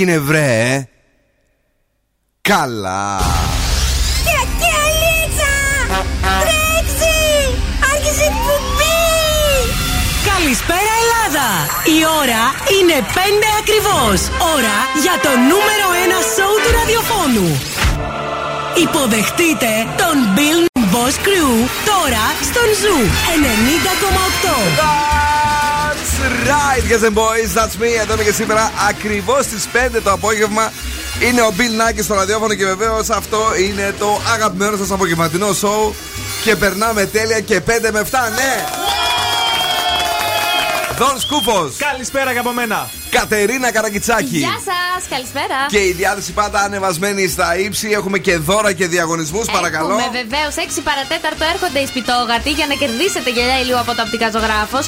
έγινε βρε? Καλά. Κεκελίτσα, τρέξει, άρχισε η κουμπή. Καλησπέρα Ελλάδα. Η ώρα είναι 5 ακριβώς. Ώρα για το νούμερο 1 σοου του ραδιοφώνου. Υποδεχτείτε τον Bill Boss Crew τώρα στον Zoo 90,8. Right, guys and boys, that's me. Εδώ είμαι και σήμερα ακριβώς στις 5 το απόγευμα. Είναι ο Bill Nakis στο ραδιόφωνο και βεβαίως αυτό είναι το αγαπημένο σας απογευματινό σοου. Και περνάμε τέλεια και 5 με 7, ναι! Δον Σκούφος. Καλησπέρα και από μένα. Κατερίνα Καρακιτσάκη. Γεια σας, καλησπέρα. Και η διάθεση πάντα ανεβασμένη στα ύψη. Έχουμε και δώρα και διαγωνισμούς, παρακαλώ. Έχουμε βεβαίως. 6 παρατέταρτο έρχονται οι σπιτόγατοι για να κερδίσετε γυαλιά ηλίου από το Οπτικά Ζωγράφος.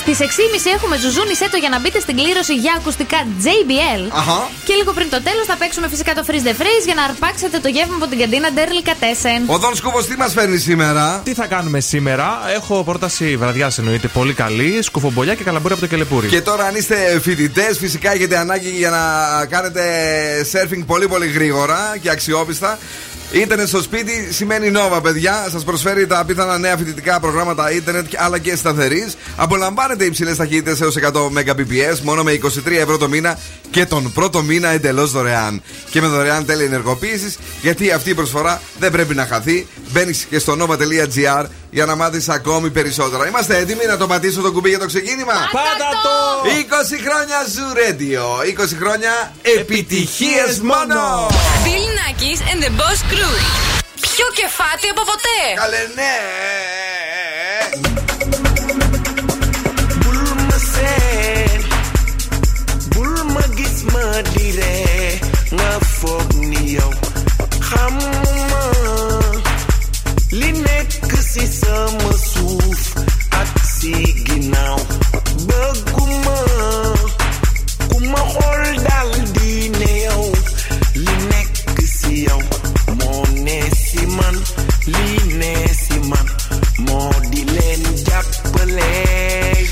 Στις 6.30 έχουμε ζουζούνισέτο για να μπείτε στην κλήρωση για ακουστικά JBL. Aha. Και λίγο πριν το τέλος θα παίξουμε φυσικά το Freeze the Freeze για να αρπάξετε το γεύμα από την καντίνα Delicatessen. Ο Δον Σκούφος τι μας φέρνει σήμερα? Τι θα κάνουμε σήμερα? Έχω πρόταση βραδιάς, εννοείται, πολύ καλή. Σκουφομπολιά και καλαμπούρι από το Κελεπούρι. Και τώρα αν είστε φοιτητές, φυσικά έχετε ανάγκη για να κάνετε σέρφινγκ πολύ πολύ γρήγορα και αξιόπιστα. Ίντερνετ στο σπίτι σημαίνει Nova, παιδιά. Σας προσφέρει τα απίθανα νέα φοιτητικά προγράμματα ίντερνετ αλλά και σταθερής. Απολαμβάνετε υψηλές ταχύτητες έως 100 Mbps μόνο με 23 ευρώ το μήνα και τον πρώτο μήνα εντελώς δωρεάν. Και με δωρεάν τέλη ενεργοποίησης, γιατί αυτή η προσφορά δεν πρέπει να χαθεί. Μπαίνεις και στο nova.gr για να μάθεις ακόμη περισσότερα. Είμαστε έτοιμοι να το πατήσω το κουμπί για το ξεκίνημα? Πάτα το! 20 χρόνια Zoo Radio. 20 χρόνια επιτυχίες μόνο! Bill Nakis and the Boss Crew. Πιο κεφάτι από ποτέ! Καλέ ναι! Bulmasen, bulmagis madire, ngafogniyo, hamma, linek si sama suf, aksi ginaw, baguma, kuma hol dal dinew, linek si yaw, moo ne si man, lii ne si man, moo di leen jàppale. Oh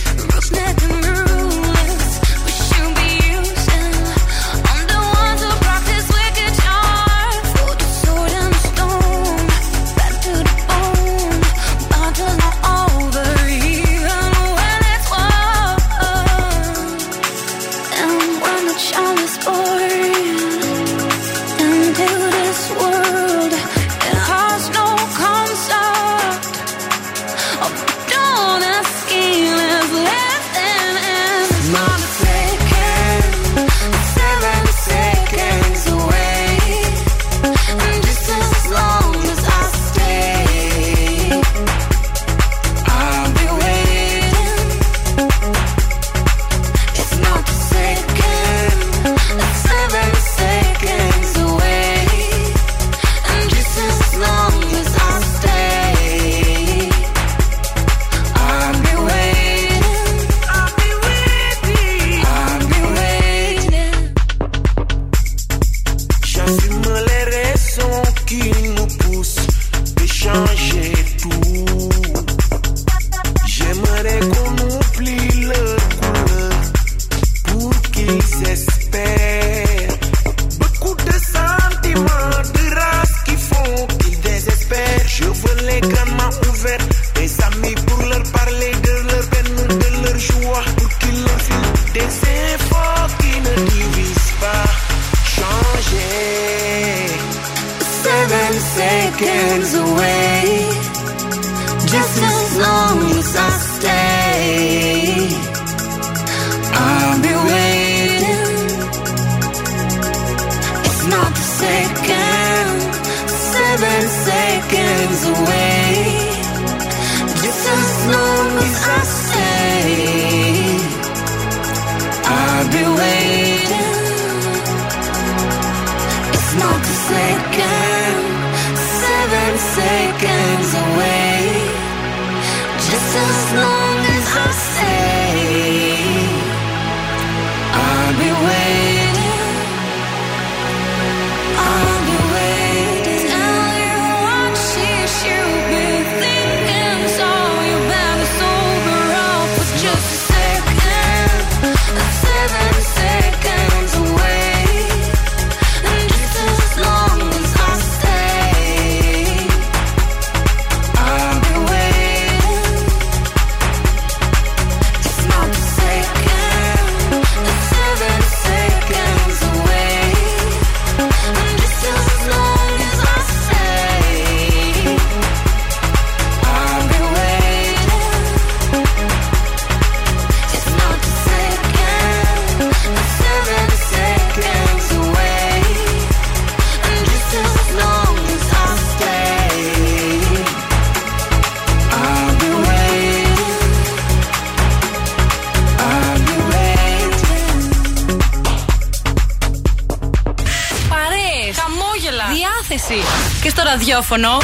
τηλεόραση και στο ραδιόφωνο. Μόνο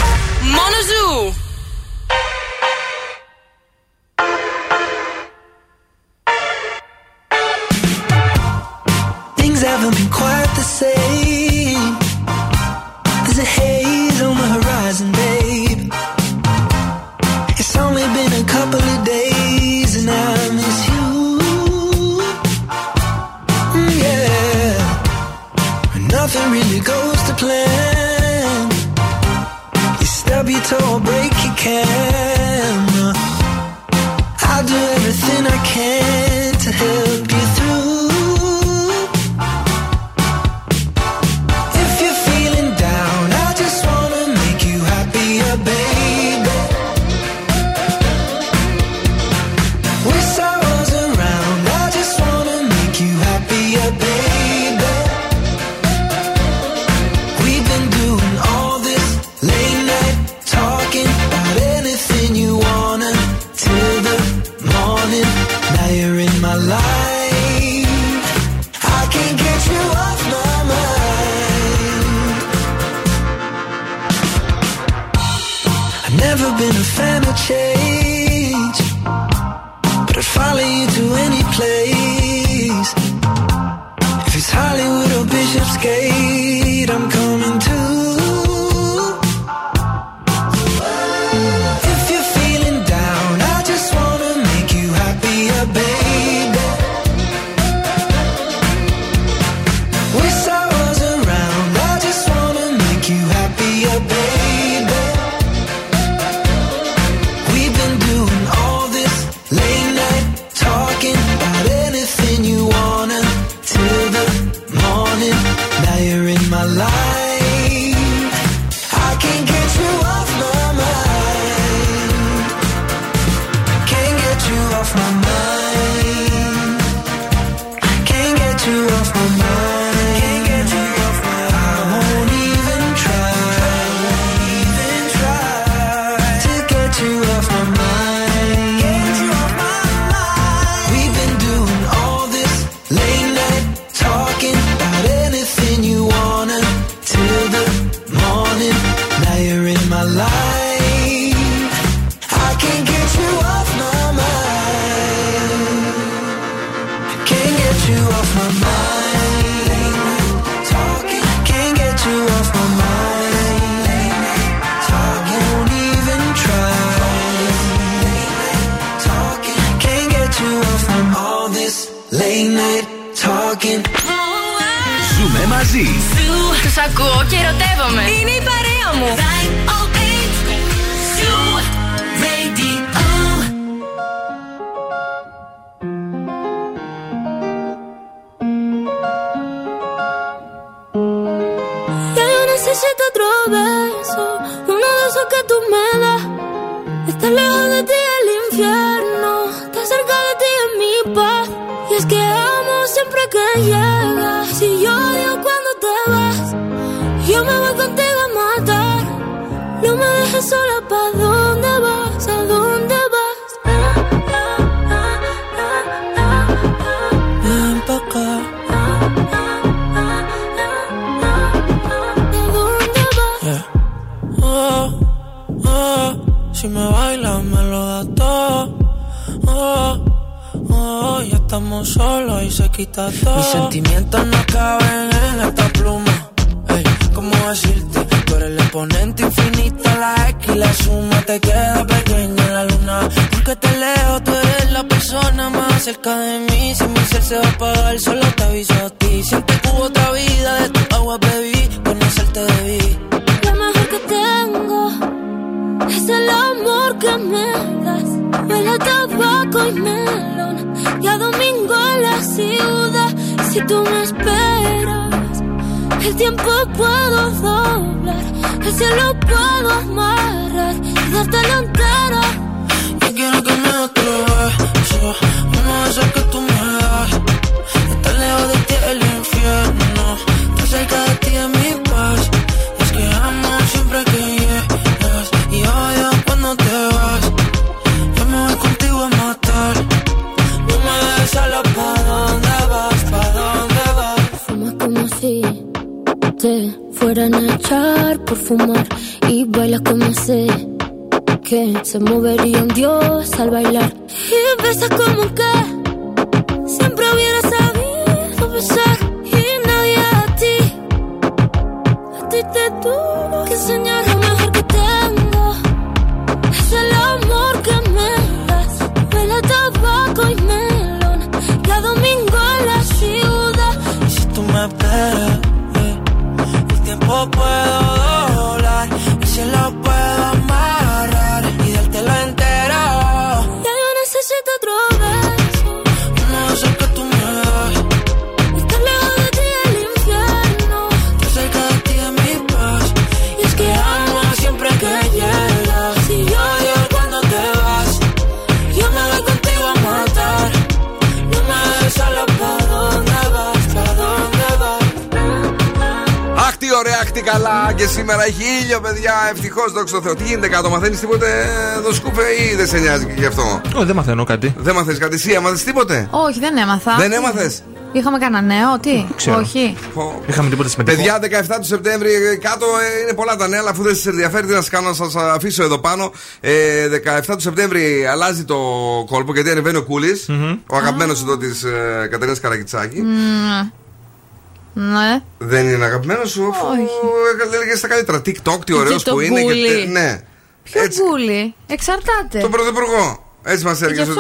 Ζου! Things haven't been quite the same. There's a haze on the horizon, babe. It's only been a couple of days and I miss you. Nothing really goes to plan. You stub your toe, break your camera. I'll do everything I can to help you through. If you're feeling down, I just wanna make you happier, baby. With sorrows around, I just wanna make you happier, baby. Been a fan of change, but I'd follow you to any place. If it's Hollywood or Bishop's Gate, I'm coming too. If you're feeling down, I just wanna make you happier, baby. With sorrows around, I just wanna make you happier, baby. Τους ακούω και ερωτεύομαι. Είναι η παρέα μου. Y yo necesito otro beso, uno de esos que tú me das. Estás lejos de ti el infierno, estás cerca de ti en mi paz. Y es que amo siempre que llegas. Si yo digo cuando te vas, yo me voy contigo a matar. No me dejes sola, ¿pa' dónde vas? ¿A dónde vas? Ven pa' acá. ¿A dónde vas? Yeah. Oh, oh, si me bailas me lo das todo. Oh, oh, ya estamos solos y se quita todo. Mis sentimientos no caben en esta pluma. Ey, ¿cómo decirte? Tú eres el exponente infinito, la X y la suma. Te queda pequeña la luna. Porque te leo, tú eres la persona más cerca de mí. Si mi ser se va a apagar, solo te aviso a ti. Siempre hubo otra vida, de tu agua bebí, conocerte debí. Lo mejor que tengo es el amor que me das. Huele a tabaco y melón y a domingo en la ciudad. Si tú me esperas, el tiempo puedo doblar, el cielo puedo amarrar y darte la entera. Yo quiero que me otro beso, uno de esos que tú me das. Estar lejos de ti el infierno, estar cerca de ti es mi paz. Es que amo siempre que llegas y odio cuando te vas. Contigo a matar. No me dejes sola, ¿pa' dónde vas? ¿Pa' dónde vas? Fumas como si te fuera quieren echar por fumar y bailas como sé que se movería un dios al bailar y besas como que siempre hubiera sabido besar y nadie a ti te tuvo que enseñar lo mejor que tengo es el amor que me das huele a tabaco y melón cada domingo en la ciudad y si tú me esperas puedo doblar y se lo puedo amarrar y dártelo entero. Ya yo necesito otro beso, un beso que tú me das. Estar lejos de ti del infierno, estar cerca de ti es mi paz. Y es que amo siempre que llegas. Si yo odio cuando te vas, yo me voy contigo a matar. No me dejes solo, ¿para dónde vas? ¿Para dónde vas? Αχ, τι ωραία! Καλά και σήμερα έχει ήλιο, παιδιά. Ευτυχώς, δόξα τω Θεώ. Τι γίνεται κάτω, μαθαίνεις τίποτε, Δον Σκούφε, ή δεν σε νοιάζει και γι' αυτό? Όχι, δεν μαθαίνω κάτι. Δεν μαθαίνεις κάτι, εσύ έμαθες τίποτε? Όχι, δεν έμαθα. Δεν έμαθες? Είχαμε κανένα νέο, τι? Ξέρω. Όχι. Είχαμε τίποτα σημαντικό. Παιδιά, 17 του Σεπτέμβρη κάτω είναι πολλά τα νέα, αλλά αφού δεν σας ενδιαφέρει, τι να σας κάνω, να σας αφήσω εδώ πάνω. 17 του Σεπτέμβρη αλλάζει το κόλπο γιατί ανεβαίνει ο Κούλης, mm-hmm. ο αγαπημένος εδώ της Κατερίνας Καρακιτσάκη. Mm. Ναι. Δεν είναι αγαπημένο σου, έλεγε τα καλύτερα. TikTok, τι ωραίο που είναι. Και, ναι. Ποιο κούλι, εξαρτάται. Τον πρωθυπουργό. Έτσι μας έλεγε ότι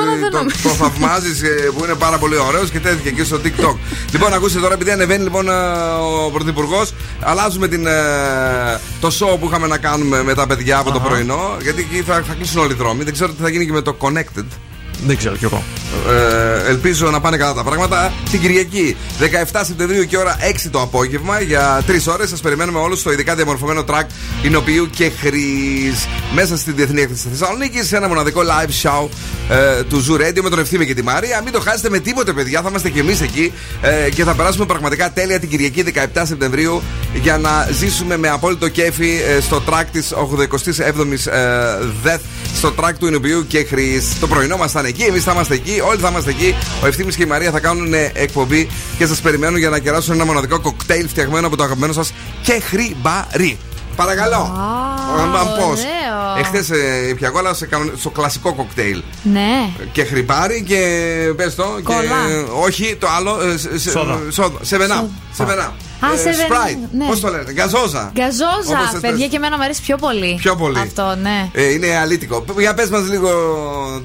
το θαυμάζεις που είναι πάρα πολύ ωραίο και τέτοια εκεί στο TikTok. Λοιπόν, ακούστε τώρα, επειδή ανεβαίνει λοιπόν ο πρωθυπουργός, αλλάζουμε το show που είχαμε να κάνουμε με τα παιδιά από το πρωινό. Γιατί εκεί θα κλείσουν όλοι οι δρόμοι. Δεν ξέρω τι θα γίνει και με το Connected. Δεν ξέρω κι εγώ. Ελπίζω να πάνε καλά τα πράγματα. Την Κυριακή 17 Σεπτεμβρίου και ώρα 6 το απόγευμα, για 3 ώρες σας περιμένουμε όλους στο ειδικά διαμορφωμένο track Ινοποιού και Χρυ, μέσα στη Διεθνή Έκθεση Θεσσαλονίκη, σε ένα μοναδικό live show του Zoo Radio με τον Ευθύμη και τη Μάρη. Μην το χάσετε με τίποτε, παιδιά, θα είμαστε κι εμείς εκεί και θα περάσουμε πραγματικά τέλεια την Κυριακή 17 Σεπτεμβρίου για να ζήσουμε με απόλυτο κέφι στο track της 87ης Death, στο track του Ινοποιού και Χρυ. Το πρωινό μας θα είναι εκεί, εμείς θα είμαστε εκεί, όλοι θα είμαστε εκεί. Ο Ευθύμης και η Μαρία θα κάνουν εκπομπή και σας περιμένουν για να κεράσουν ένα μοναδικό κοκτέιλ φτιαγμένο από το αγαπημένο σας και χρυμπαρί. Παρακαλώ. Πώς. Εχθές πια κόλλα στο κλασικό κοκτέιλ. Ναι. Και χρυμπάρι και πες το. Και, όχι το άλλο. Σόδα. Σεβενά. Σπράιτ, ναι. Πώς το λένε, γκαζόζα, παιδιά, και εμένα μου αρέσει πιο πολύ. Πιο πολύ. Αυτό, ναι. Είναι αλήτικο. Για πες μας λίγο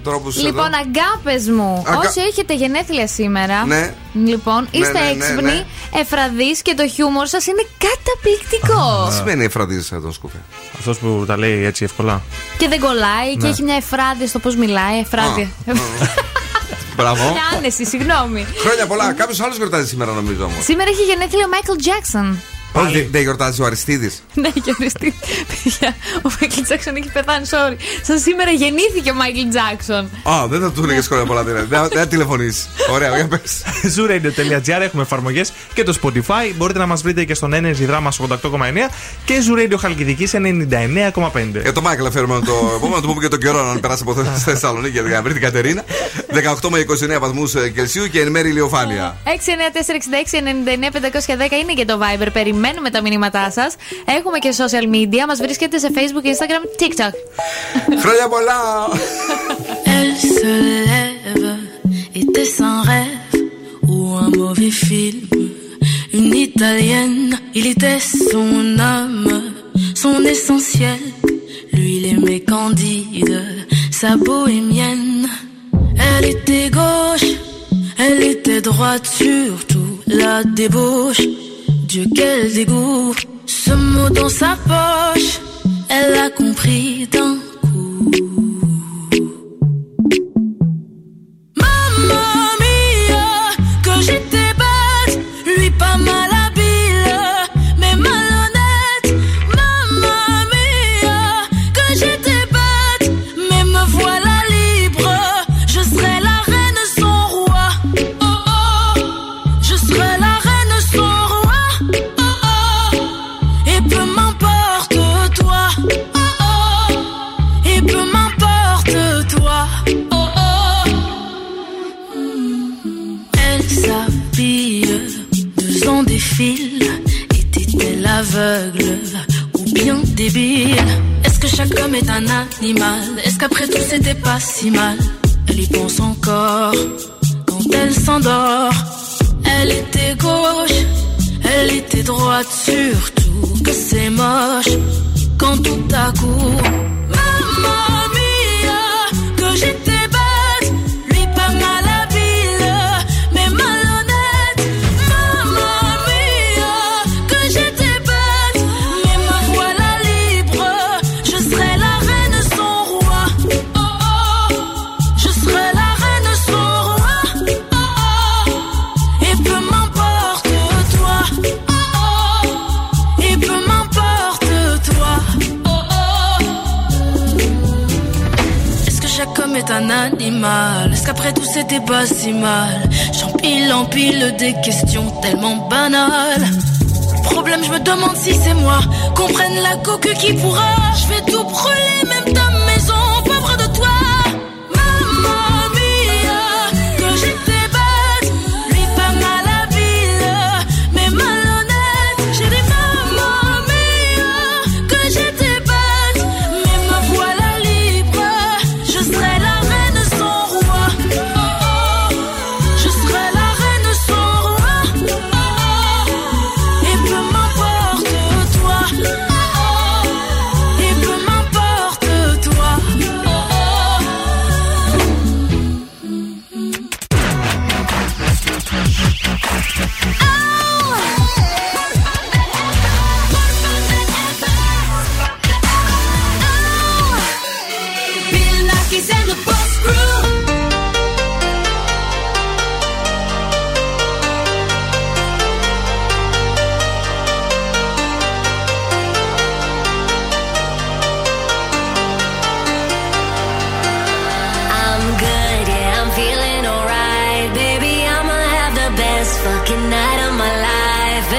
τρόπους. Λοιπόν, εδώ. Αγκάπες μου, όσοι έχετε γενέθλια σήμερα, ναι. Λοιπόν, είστε έξυπνοι, εφραδείς και το χιούμορ σας είναι καταπληκτικό. Τι σημαίνει εφραδείς, Δον Σκούφε? Αυτός που τα λέει έτσι εύκολα. Και δεν κολλάει, ναι. Και έχει μια εφράδεια στο πώς μιλάει. Μπράβο. Άνεση, συγγνώμη. Χρόνια πολλά. Κάποιος άλλος γιορτάζει σήμερα, νομίζω όμως. Σήμερα έχει γενέθλια ο Μάικλ Τζάκσον. Όχι, δεν γιορτάζει ο Αριστίδης. Ναι, και ο Αριστίδης. Παιδιά, ο Μάικλ Τζάκσον έχει πεθάνει, sorry. Σαν σήμερα γεννήθηκε ο Μάικλ Τζάκσον. Α, δεν θα του έλεγες χρόνια πολλά, δηλαδή. Δεν θα τηλεφωνείς. Ωραία, για πες. Zooradio.gr, έχουμε εφαρμογές και το Spotify. Μπορείτε να μας βρείτε και στον Energy Drama 88,9 και Zooradio Χαλκιδικής 99,5. Για το Μάικλ φέρουμε το επόμενο, να του πούμε και τον καιρό, αν περάσει από εδώ στη Θεσσαλονίκη, για να βρει την Κατερίνα. 18 με 29 βαθμούς Κελσίου και εν μέρει ηλιοφάνεια. 69466 99 510 είναι και το Viber, περιμένουμε τα μηνύματά σας. Έχουμε και social media, μας βρίσκεται σε Facebook, Instagram, TikTok. Χρόνια πολλά! Elle se lève, était un rêve ou un mauvais film. Une italienne, il était son âme, son essentiel. Lui l'aimait candide, sa bohémienne. Elle était gauche, elle était droite, surtout la débauche. Dieu, quel dégoût, ce mot dans sa poche, elle a compris d'un coup. Mamma mia, que j'étais bête, lui pas mal habile, mais malhonnête. Mamma mia, que j'étais bête, mais me voilà libre, je serai la reine sans roi. Oh oh, je serai la reine sans roi. Était t'es l'aveugle ou bien débile? Est-ce que chaque homme est un animal? Est-ce qu'après tout c'était pas si mal? Elle y pense encore quand elle s'endort. Elle était gauche, elle était droite, surtout que c'est moche quand tout à coup. Maman mia, que j'étais bête, lui pas mal habile, mais malhonnête. Maman mia, que j'étais bête, mais me voilà libre, je serai la reine sans roi. Oh oh, je serai la reine sans roi. Oh oh, et peu m'importe toi. Oh oh, et peu m'importe toi. Chaque homme est un animal. Est-ce qu'après tout c'était pas si mal? J'empile, empile des questions tellement banales. Problème, je me demande si c'est moi. Qu'on prenne la coque qui pourra. Je vais tout brûler, même ta maison. Pauvre de toi. Maman mia, que j'étais bête, lui pas mal habile, mais malhonnête. J'ai dit maman mia, que j'étais bête, mais me voilà libre. Je serai la reine sans roi. Oh oh, je serai la reine sans roi. Oh oh, et peu m'importe toi. Oh oh, et peu m'importe toi. Oh oh. Bill Nakis and the Boss Crew. I'm good, yeah, I'm feeling alright. Baby, I'ma have the best fucking night of my life.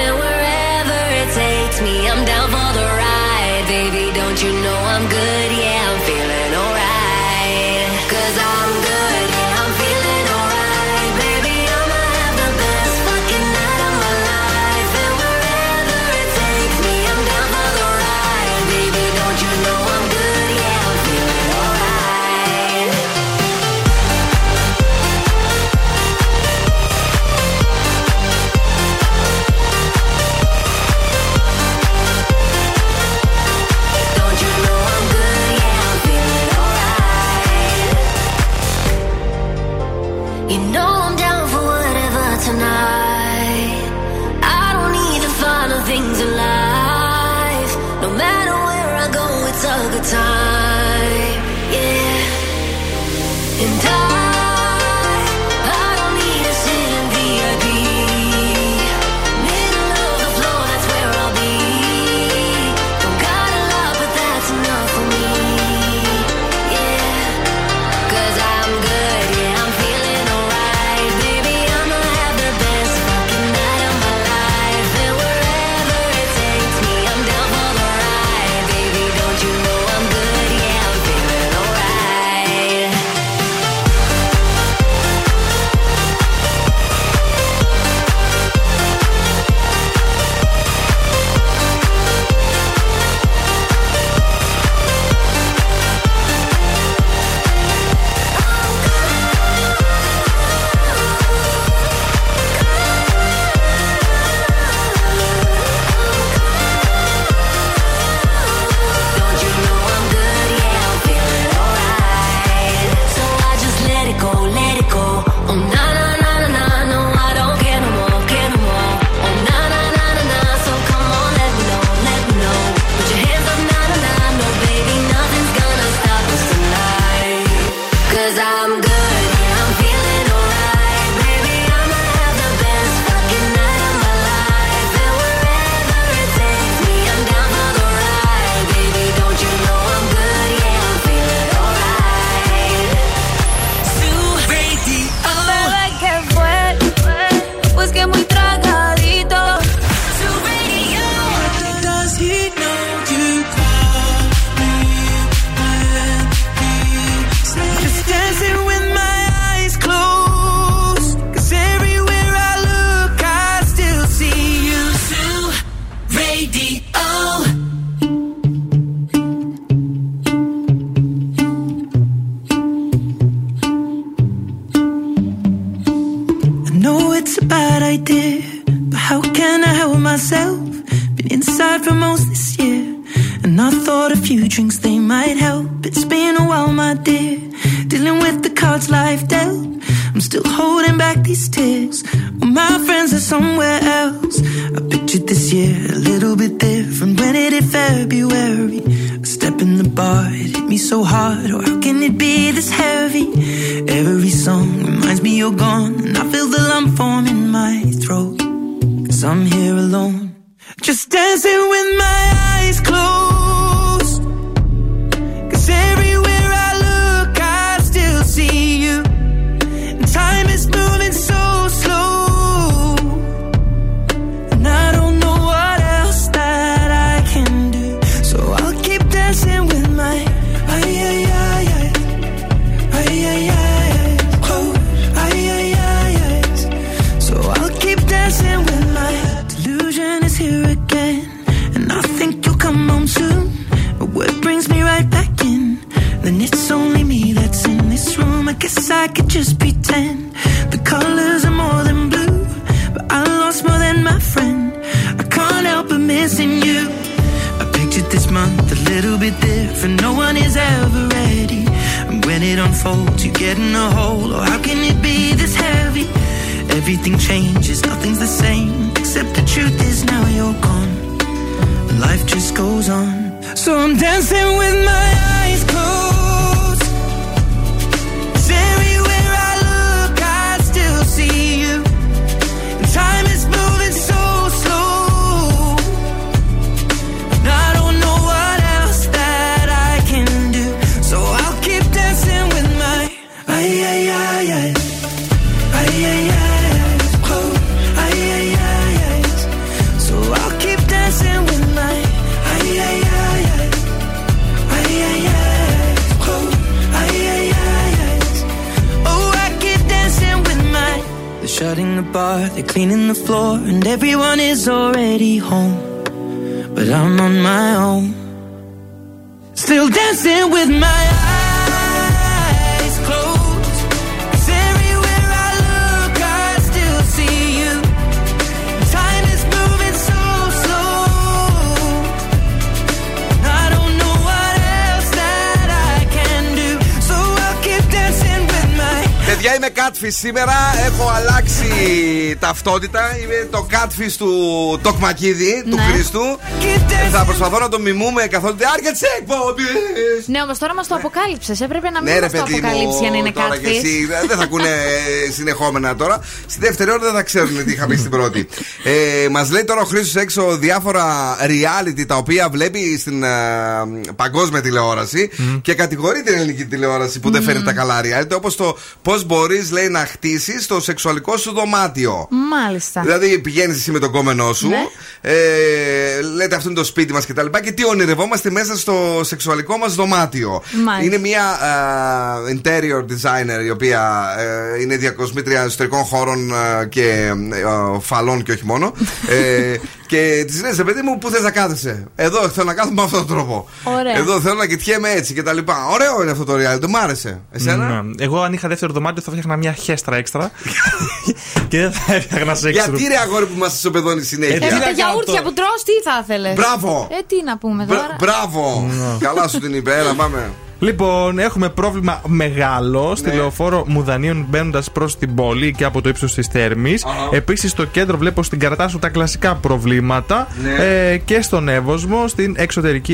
And wherever it takes me, I'm down for the ride. Baby, don't you know I'm good, yeah, I'm feeling alright. Cause I'm good, yeah, I'm feeling alright. Baby, I'ma have the best fucking night of my life. And wherever it takes me, I'm down for the ride. Baby, don't you know I'm good, yeah, I'm feeling alright. Don't you know I'm good? Yeah, I'm feeling alright. You know I'm down for whatever tonight. I don't need the final things in life. No matter where I go, it's a good time. Yeah. And I don't need a sit in VIP. Middle of the floor, that's where I'll be. Don't got a lot, but that's enough for me. Yeah. Cause I'm good, yeah, I'm feeling alright. Baby, I'ma have the best fucking night of my life. And wherever it takes me, I'm down for the ride. Baby, don't you know I'm good? it's a bad idea, but how can I help myself? Been inside for most this year, and I thought a few drinks, they might help. It's been a while, my dear, dealing with the cards life dealt. I'm still holding back these tears, well, my friends are somewhere else. I pictured this year a little bit different. When it hit February, a step in the bar, it hit me so hard. Or how can it be this heavy? Every song reminds me you're gone, and I feel the lump form in my throat, 'cause I'm here alone, just dancing with my eyes closed. 'Cause everywhere I look, I still see you. And time is moving so slow, and I don't know what else that I can do. So I'll keep dancing with my ay ay ay ay ay ay ay close ay ay ay ay. So I'll keep dancing with my delusion is here again, and I think you'll come home soon. But what brings me right back in? Then it's only me that's in this room. I guess I could just pretend the colors are more than blue, but I lost more than my friend. I can't help but missing you. I pictured this month a little bit different. No one is ever ready, and when it unfolds you get in a hole. Or how can it be this heavy? Everything changes, nothing's the same, except the truth is now you're gone, and life just goes on. So I'm dancing with my eyes closed. Shutting the bar, they're cleaning the floor, and everyone is already home, but I'm on my own, still dancing with my eyes closed. 'Cause everywhere I look, I still see you. Time is moving so slow, and I don't know what else that I can do. So I'll keep dancing with my. Παιδιά, είμαι Catfish σήμερα. Έχω αλλάξει ταυτότητα. Είμαι το Catfish του Τοκμακίδη, του Χρήστου. Θα προσπαθώ να το μιμούμε καθόλου. Άρχεται τη εκπομπή! Ναι, όμως τώρα μας το αποκάλυψες. Έπρεπε να μην μας το αποκαλύψει για να είναι Catfish. Δεν θα ακούνε συνεχόμενα τώρα. Στη δεύτερη ώρα δεν θα ξέρουν τι είχα πει στην πρώτη. Μας λέει τώρα ο Χρήστος έξω διάφορα reality τα οποία βλέπει στην παγκόσμια τηλεόραση και κατηγορεί την ελληνική τηλεόραση που δεν φέρνει τα καλά reality. Όπως το πώς μπορείς, λέει, να χτίσεις το σεξουαλικό σου δωμάτιο. Μάλιστα. Δηλαδή πηγαίνεις εσύ με τον κόμενό σου, ναι, λέτε αυτό είναι το σπίτι μας κτλ. Και τι ονειρευόμαστε μέσα στο σεξουαλικό μας δωμάτιο. Μάλιστα. Είναι μια interior designer η οποία είναι διακοσμήτρια εσωτερικών χώρων και φαλών και όχι μόνο. Και τη λες, παιδί μου, πού θες να κάθεσαι? Εδώ θέλω να κάθομαι με αυτόν τον τρόπο. Ωραία. Εδώ θέλω να κοιτιέμαι έτσι κτλ. Ωραίο είναι αυτό το reality, μου άρεσε. Εσένα? Ναι. Εγώ αν είχα δεύτερο δωμάτιο θα φτιάχνα μια χέστρα έξτρα. Και δεν θα έφτιαχνα σεξ. Γιατί ρε αγόρι που μας ισοπεδώνει συνέχεια? Τα γιαούρτια που τρως, τι θα ήθελες? Μπράβο! Τι να πούμε τώρα. Μπράβο! Καλά σου την είπε, έλα πάμε. Λοιπόν, έχουμε πρόβλημα μεγάλο στη λεωφόρο Μουδανίων μπαίνοντας προς την πόλη και από το ύψος της Θέρμης. Επίσης, στο κέντρο βλέπω στην Καρατάσου τα κλασικά προβλήματα. Και στον Εύωσμο, στην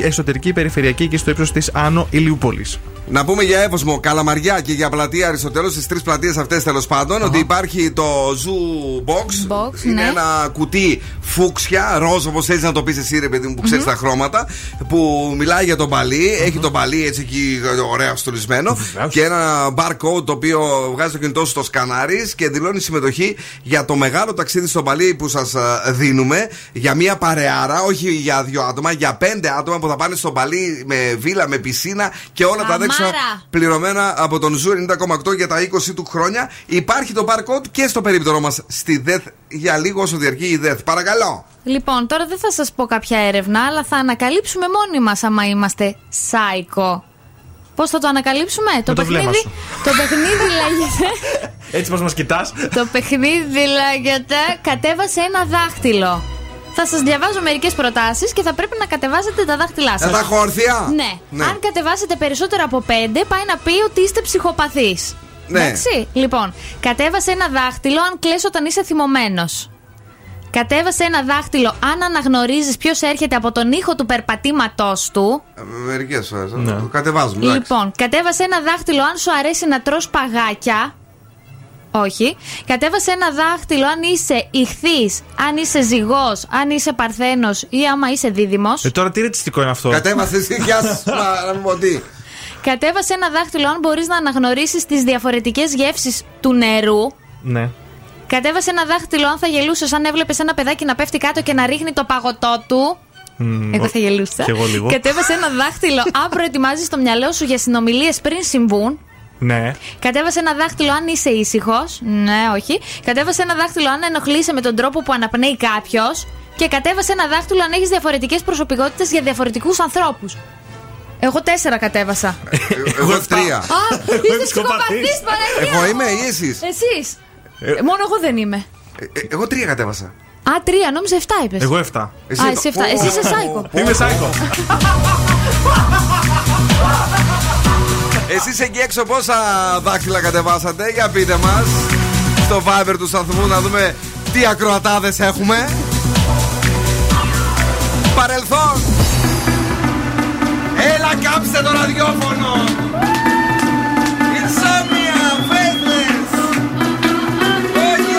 εσωτερική περιφερειακή και στο ύψος της Άνω Ηλιούπολης. Να πούμε για Εύωσμο, Καλαμαριά και για πλατεία Αριστοτέλους, στις τρεις πλατείες αυτές τέλος πάντων, ότι υπάρχει το Zoo Box. Είναι ένα κουτί φούξια, ροζ, όπως θέλεις να το πεις εσύ, ρε παιδί μου, που ξέρεις τα χρώματα, που μιλάει για τον μπαλί. Έχει τον μπαλί έτσι εκεί. Ωραία, στολισμένο. Και ένα barcode το οποίο βγάζει το κινητό σου, το σκανάρι και δηλώνει συμμετοχή για το μεγάλο ταξίδι στο Παλί που σας δίνουμε. Για μία παρεάρα, όχι για 2 άτομα, για 5 άτομα που θα πάνε στο Παλί με βίλα, με πισίνα και όλα τα δέξα πληρωμένα από τον Ζου 90,8 για τα 20 του χρόνια. Υπάρχει το barcode και στο περίπτερό μας στη ΔΕΘ για λίγο όσο διαρκεί η ΔΕΘ. Παρακαλώ. Λοιπόν, τώρα δεν θα σας πω κάποια έρευνα, αλλά θα ανακαλύψουμε μόνοι μας άμα είμαστε psycho. Πώς θα το ανακαλύψουμε? Το παιχνίδι λέγεται έτσι πως μας κοιτάς. Το παιχνίδι λέγεται κατέβασε ένα δάχτυλο. Θα σας διαβάζω μερικές προτάσεις και θα πρέπει να κατεβάσετε τα δάχτυλά σας. Τα χόρθια. Ναι. Αν κατεβάσετε περισσότερο από 5, πάει να πει ότι είστε ψυχοπαθείς. Ναι. Εντάξει. Λοιπόν, κατέβασε ένα δάχτυλο αν κλαις όταν είσαι θυμωμένος. Κατέβασε ένα δάχτυλο αν αναγνωρίζεις ποιος έρχεται από τον ήχο του περπατήματός του. Μερικές φορές. Ναι. Το κατεβάζουμε. Εντάξει. Λοιπόν, κατέβασε ένα δάχτυλο αν σου αρέσει να τρως παγάκια. Όχι. Κατέβασε ένα δάχτυλο αν είσαι ιχθύς, αν είσαι ζυγός, αν είσαι παρθένος ή άμα είσαι δίδυμος. Τώρα τι ρετσιστικό είναι αυτό. Κατέβασε εσύ, γεια σας, να μου πω τι. Κατέβασε ένα δάχτυλο αν μπορείς να αναγνωρίσεις τις διαφορετικές γεύσεις του νερού. Ναι. Κατέβασε ένα δάχτυλο αν θα γελούσες αν έβλεπες ένα παιδάκι να πέφτει κάτω και να ρίχνει το παγωτό του. Εγώ θα γελούσα. Και εγώ λίγο. Κατέβασε ένα δάχτυλο αν προετοιμάζεις το μυαλό σου για συνομιλίες πριν συμβούν. Ναι. Κατέβασε ένα δάχτυλο αν είσαι ήσυχος. Ναι, όχι. Κατέβασε ένα δάχτυλο αν ενοχλείσαι με τον τρόπο που αναπνέει κάποιος. Και κατέβασε ένα δάχτυλο αν έχεις διαφορετικές προσωπικότητες για διαφορετικούς ανθρώπους. Εγώ 4 κατέβασα. Εγώ 3. Είστε ψυχοπαθείς, Παναγία. Εγώ είμαι ή εσείς? Εσείς. Μόνο εγώ δεν είμαι. Εγώ 3 κατέβασα. Α, 3, νόμιζα 7 είπες. Εγώ 7. Εσύ 7. Εσύ είσαι σάικο. Είμαι σάικο. Εσείς εκεί έξω πόσα δάχτυλα κατεβάσατε? Για πείτε μας στο Viber του σταθμού να δούμε τι ακροατάδες έχουμε. Παρελθόν. Έλα κάψτε το ραδιόφωνο. Insomnia, faithless. Oh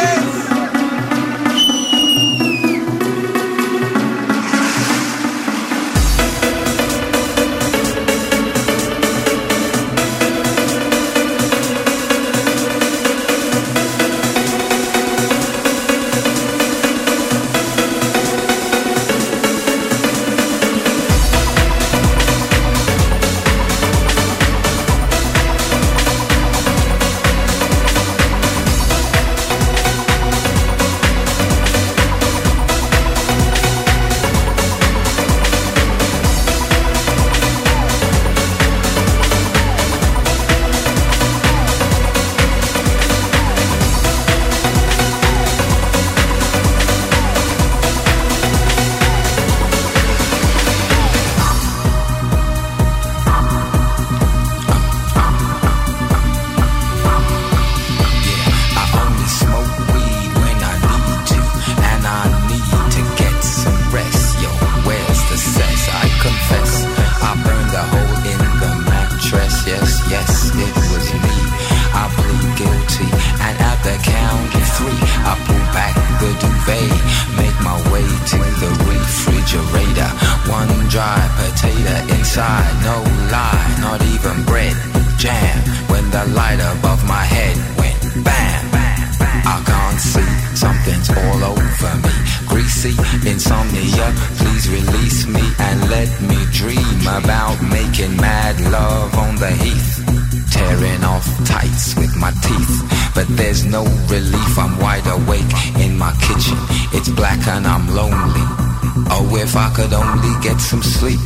yes. Some sleep.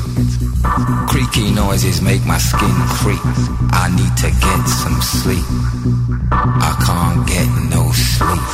Creaky noises make my skin creep. I need to get some sleep. I can't get no sleep.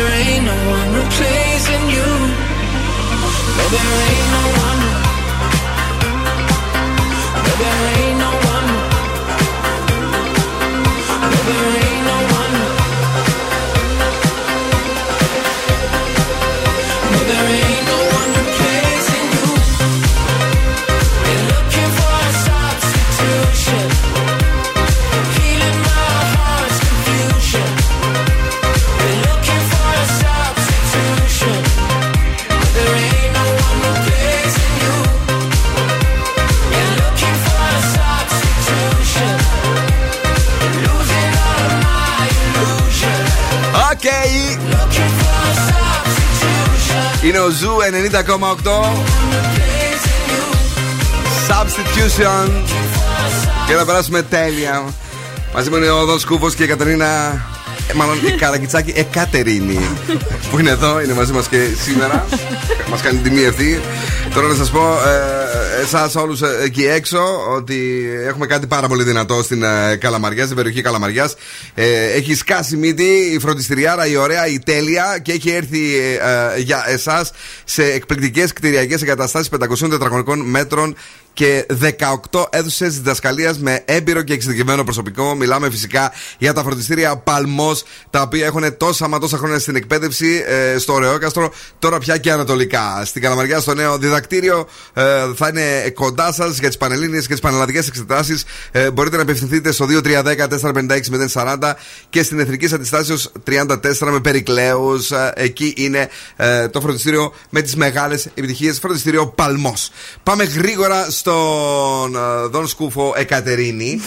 there ain't no one replacing you. No, there ain't no one. No, there ain't no one. No, there ain't no one. No, there ain't no one replacing you. Been looking for a substitution. Είναι ο Ζου 90,8 Substitution. Και να περάσουμε τέλεια. Μαζί μου είναι ο Δον Σκούφος και η Κατερίνα, μάλλον η Καρακιτσάκη, Κατερίνη, που είναι εδώ, είναι μαζί μας και σήμερα. Μας κάνει τιμή αυτή. Τώρα να σας πω, εσάς όλους εκεί έξω, ότι έχουμε κάτι πάρα πολύ δυνατό στην Καλαμαριά, στην περιοχή Καλαμαριάς. Έχει σκάσει μύτη η φροντιστηριάρα, η ωραία, η τέλεια, και έχει έρθει για εσάς σε εκπληκτικές κτηριακές εγκαταστάσεις 500 τετραγωνικών μέτρων και 18 αίθουσες διδασκαλίας με έμπειρο και εξειδικευμένο προσωπικό. Μιλάμε φυσικά για τα φροντιστήρια Παλμός, τα οποία έχουν τόσα μα τόσα χρόνια στην εκπαίδευση στο Ρεόκαστρο, τώρα πια και ανατολικά. Στην Καλαμαριά, στο νέο διδακτήριο, θα είναι κοντά σας για τις πανελλήνιες και τις πανελλαδικές εξετάσεις. Μπορείτε να απευθυνθείτε στο 2310 456 040 και στην Εθνικής Αντιστάσεως 34 με Περικλέους. Εκεί είναι το φροντιστήριο με τις μεγάλες επιτυχίες, φροντιστήριο Παλμός. Πάμε γρήγορα στον Δον Σκούφο Εκατερίνη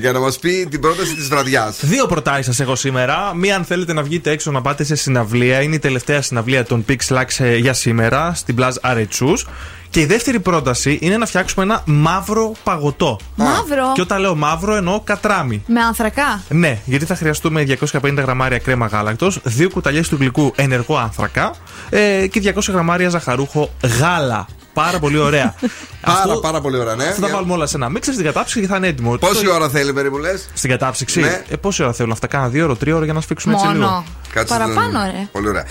για να μας πει την πρόταση της βραδιάς. Δύο προτάσεις σας έχω σήμερα. Μία, αν θέλετε να βγείτε έξω να πάτε σε συναυλία, είναι η τελευταία συναυλία των Pyx Lax για σήμερα στην Πλαζ Αρετσούς. Και η δεύτερη πρόταση είναι να φτιάξουμε ένα μαύρο παγωτό. Μαύρο! Και όταν λέω μαύρο, εννοώ κατράμι. Με ανθρακά. Ναι, γιατί θα χρειαστούμε 250 γραμμάρια κρέμα γάλακτος, 2 κουταλιές του γλυκού ενεργό άνθρακα και 200 γραμμάρια ζαχαρούχο γάλα. Πάρα πολύ ωραία. Πάρα πολύ ωραία, ναι. Θα τα βάλουμε όλα σε ένα μίξερ, στην κατάψυξη και θα είναι έτοιμο. Πόση ώρα θέλει περίπου, λες? Στην κατάψυξη. Ναι. Πόση ώρα θέλουν αυτά, κάνα 2 ώρα, 3 ώρα για να σφίξουμε έτσι λίγο. Παραπάνω, ωραία. Πολύ ωραία.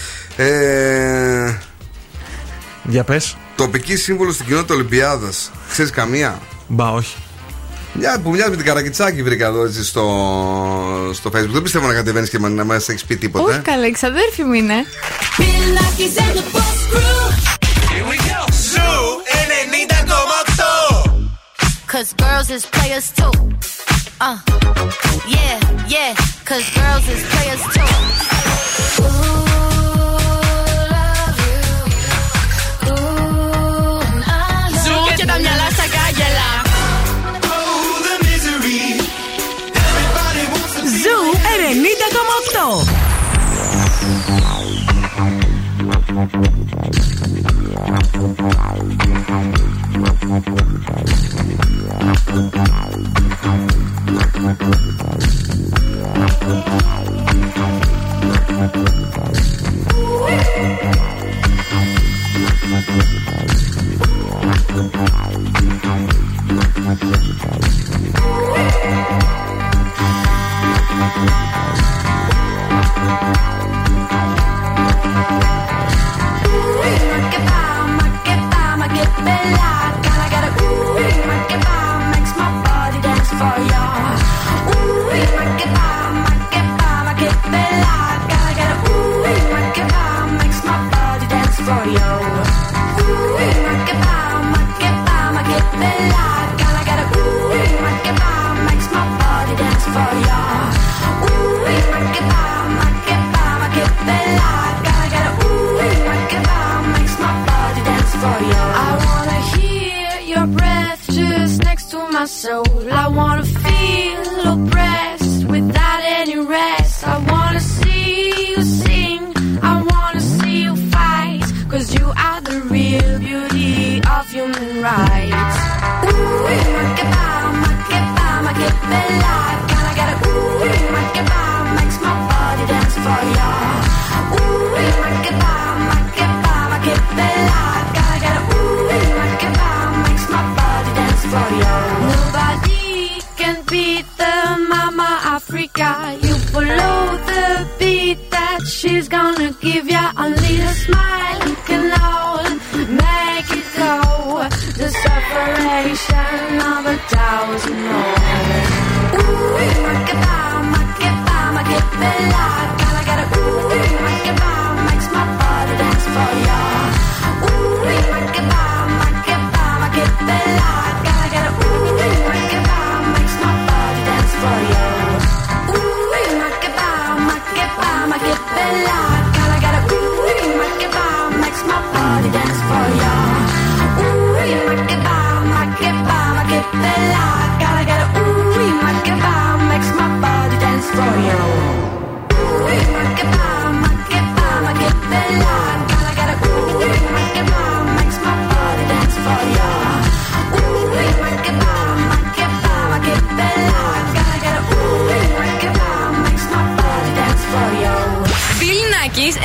Για πες. Τοπική σύμβολο στην κοινότητα Ολυμπιάδας. Ξέρεις καμία? Μπα, όχι. Μια που μοιάζει με την Καρακιτσάκη βρήκα εδώ έτσι στο Facebook. Δεν πιστεύω να κατεβαίνεις και να μας έχεις πει τίποτα. Όχι, καλά, εξαδέρφη μου είναι. Cause girls is players too. Yeah, yeah. Cause girls is players too. Ooh, love you. Ooh, I love you. Ζου και τα μυαλά στα κάγκελα. Oh, the misery. Everybody wants to be. Ζου 90,8. She's gonna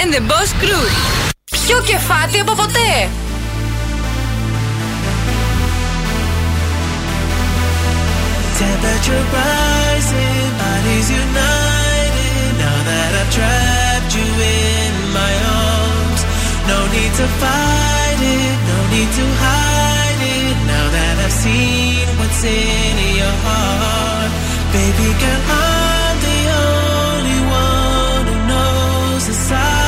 And the Boss Crew. Πιο κεφάτι από ποτέ. Temperature rising, bodies united. Now that I've trapped you in my arms, no need to fight it, no need to hide it. Now that I've seen what's in your heart, baby girl, I'm the only one who knows the side.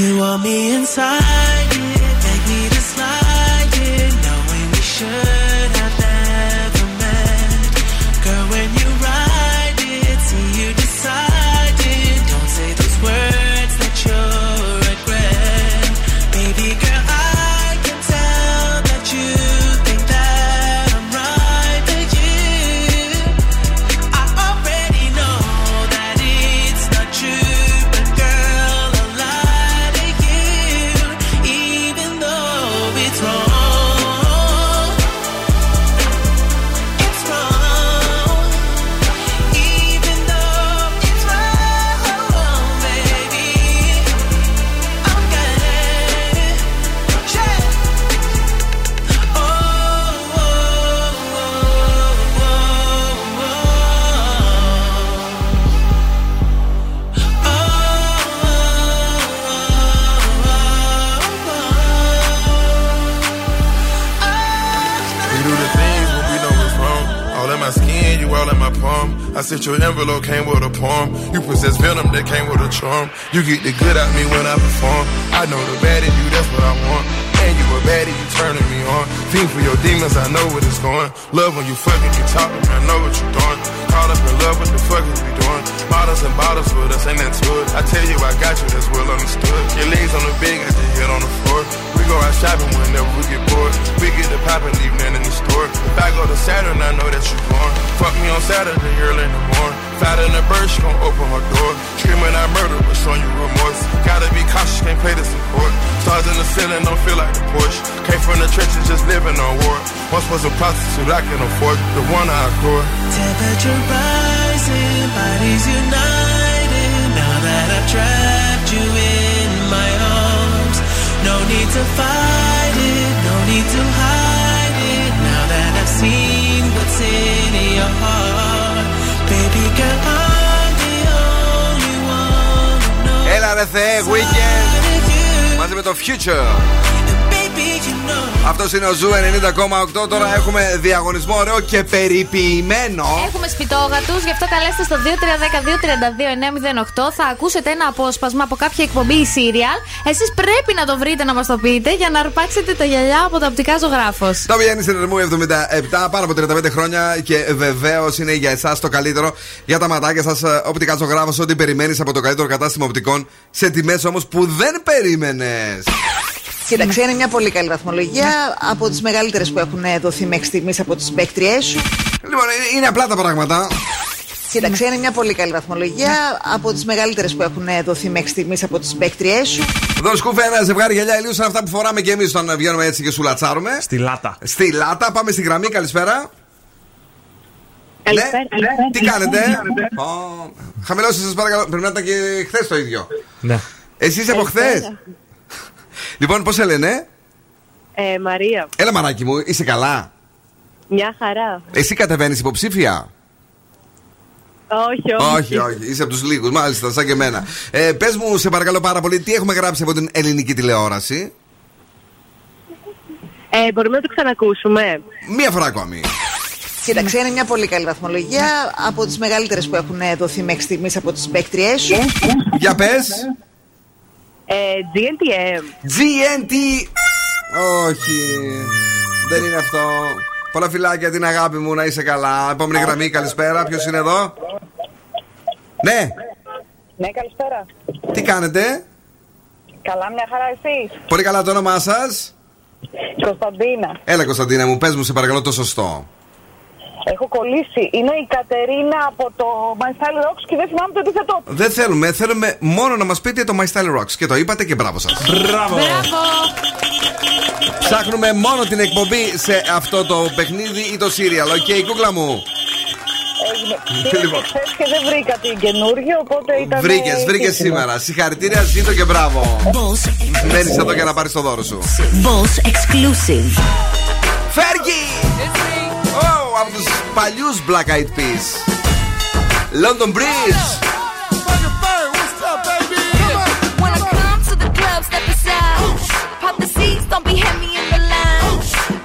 You want me inside it, beg me to slide it, knowing we should have never met. Girl, when you ride it, see you decide it, don't say those words that you'll regret. Baby girl, I can tell that you think that I'm right for you. I already know that it's not true, but girl, I lie. Even though it's wrong. I said your envelope came with a poem. You possess venom that came with a charm. You get the good out me when I perform. I know the bad in you, that's what I want. And you a baddie, you turning me on. Fiend for your demons, I know where it's going. Love when you fucking, you talking, I know what you're doing. Caught up in love, what the fuck is we doing? Bottles and bottles with us, ain't that to it. I tell you I got you, that's well understood. Your legs on the bed, got your head on the floor. We go out shopping whenever we get bored. We get the pop and leave nothing in the store. If I go to Saturn, I know that you're born. Fuck me on Saturday, early in the morning. Fat in the bird, she gon' open her door. Screaming I murder, but showing you remorse. Gotta be cautious, can't play this in court. Stars in the ceiling, don't feel like the Porsche. Came from the trenches, just living on war. Once was a prostitute, I can afford the one I adore. Temperature rising, bodies united. Now that I've trapped you in my arms, no need to fight it, no need to hide it. Now that I've seen what's in your heart. Έλα ρε Θεέ, weekend μαζί με το Future. Αυτός είναι ο Ζου 90,8. Τώρα έχουμε διαγωνισμό ωραίο και περιποιημένο. Έχουμε σπιτόγατους, γι' αυτό καλέστε στο 2310-232-908. Θα ακούσετε ένα απόσπασμα από κάποια εκπομπή ή σύριαλ. Εσείς πρέπει να το βρείτε, να μας το πείτε, για να αρπάξετε τα γυαλιά από τα οπτικά ζωγράφος. Το Βιέννη Συνερμού 77, πάνω από 35 χρόνια. Και βεβαίως είναι για εσάς το καλύτερο. Για τα ματάκια σας, οπτικά ζωγράφος. Ό,τι περιμένεις από το καλύτερο κατάστημα οπτικών, σε τιμές όμως που δεν περίμενες. Κοίταξε, είναι μια πολύ καλή βαθμολογία, από τις μεγαλύτερες που έχουν δοθεί μέχρι στιγμής από τις παίκτριές σου. Λοιπόν, είναι απλά τα πράγματα. Κοίταξε, είναι μια πολύ καλή βαθμολογία, από τις μεγαλύτερες που έχουν δοθεί μέχρι στιγμής από τις παίκτριές σου. Δον Σκούφε, ένα ζευγάρι γυαλιά ηλίου σαν αυτά που φοράμε και εμείς όταν βγαίνουμε έτσι και σουλατσάρουμε. Στη λάτα. Στη λάτα, πάμε στη γραμμή, καλησπέρα. Καλησπέρα. Ναι. Τι κάνετε? Χαμηλώστε σας παρακαλώ, πρέπει να ήταν και χθες το ίδιο. Ναι. Εσείς από χθες. Λοιπόν, πώς σε λένε? Μαρία. Έλα μαράκι μου, είσαι καλά? Μια χαρά. Εσύ κατεβαίνεις υποψήφια? Όχι, είσαι από τους λίγους, μάλιστα, σαν και εμένα. Πες μου, σε παρακαλώ πάρα πολύ, τι έχουμε γράψει από την ελληνική τηλεόραση? Μπορούμε να το ξανακούσουμε? Μία φορά ακόμη. Κοίταξε, είναι μια πολύ καλή βαθμολογία, από τις μεγαλύτερες που έχουν δοθεί μέχρι στιγμής από τις παίκτριές σου. Για πες. GNTM. Όχι, δεν είναι αυτό. Πολλά φιλάκια, την αγάπη μου, να είσαι καλά. Επόμενη γραμμή, καλησπέρα. Ποιος είναι εδώ? Ναι. Ναι, καλησπέρα. Τι κάνετε? Καλά, μια χαρά, εσείς? Πολύ καλά, το όνομά σας? Κωνσταντίνα. Έλα Κωνσταντίνα μου, πες μου σε παρακαλώ το σωστό. Έχω κολλήσει. Είναι η Κατερίνα από το MyStyle Rocks και δεν θυμάμαι το επίθετό. Δεν θέλουμε. Θέλουμε μόνο να μας πείτε το MyStyle Rocks. Και το είπατε και μπράβο σας. Μπράβο. Ψάχνουμε μόνο την εκπομπή σε αυτό το παιχνίδι ή το σύριαλ. Οκ, κούκλα μου. Έγινε. Χθες και δεν βρήκα την καινούργια, οπότε ήταν. Βρήκες σήμερα. Συγχαρητήρια, ζήτω και μπράβο. Μένεις εδώ για να πάρεις το δώρο σου. Boss Exclusive. Fergie! Από τους παλιούς Black Eyed Peas, London Bridge. When I come to the club, step aside. Pop the seats, don't be heavy in the line.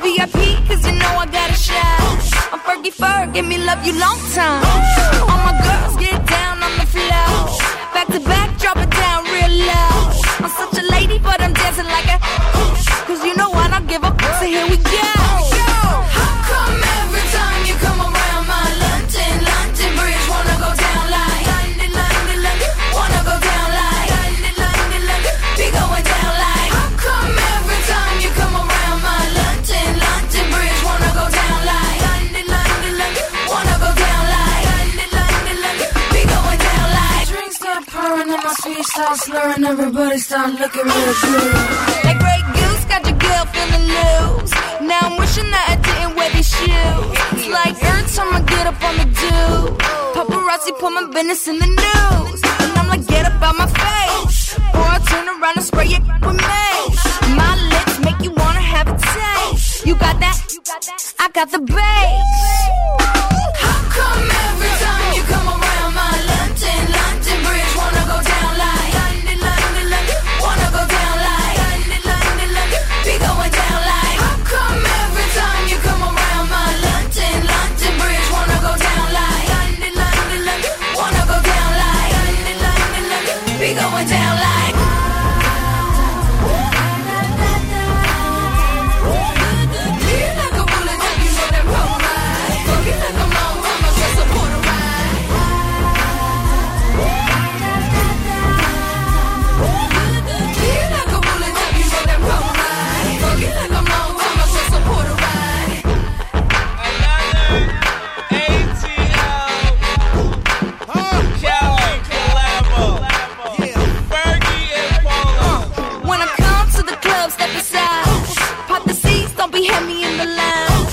VIP, cause you know I gotta shine. I'm Fergie Ferg, give me love you long time. All my girls get down on the floor. Back to back, drop it down real loud. I'm such a lady, but I'm dancing like a. Cause you know I don't give up, so here we go. Start slurring, everybody start looking real good. That Grey Goose got your girl feeling loose. Now I'm wishing that I didn't wear these shoes. It's like every time I get up on the do. Paparazzi put my business in the news. And I'm like, get up out my face. Or I turn around and spray it with mace. My lips make you wanna have a taste. You got that? I got the bass. How come every time you come around my London Bridge wanna go down? Going down like you're like a bullet if you know that road right. You're like a mom, I'ma just support a ride. You're like a bullet if you know that road right. You're like a mom, I'ma just support a ride. Another ATL. Have me in the line.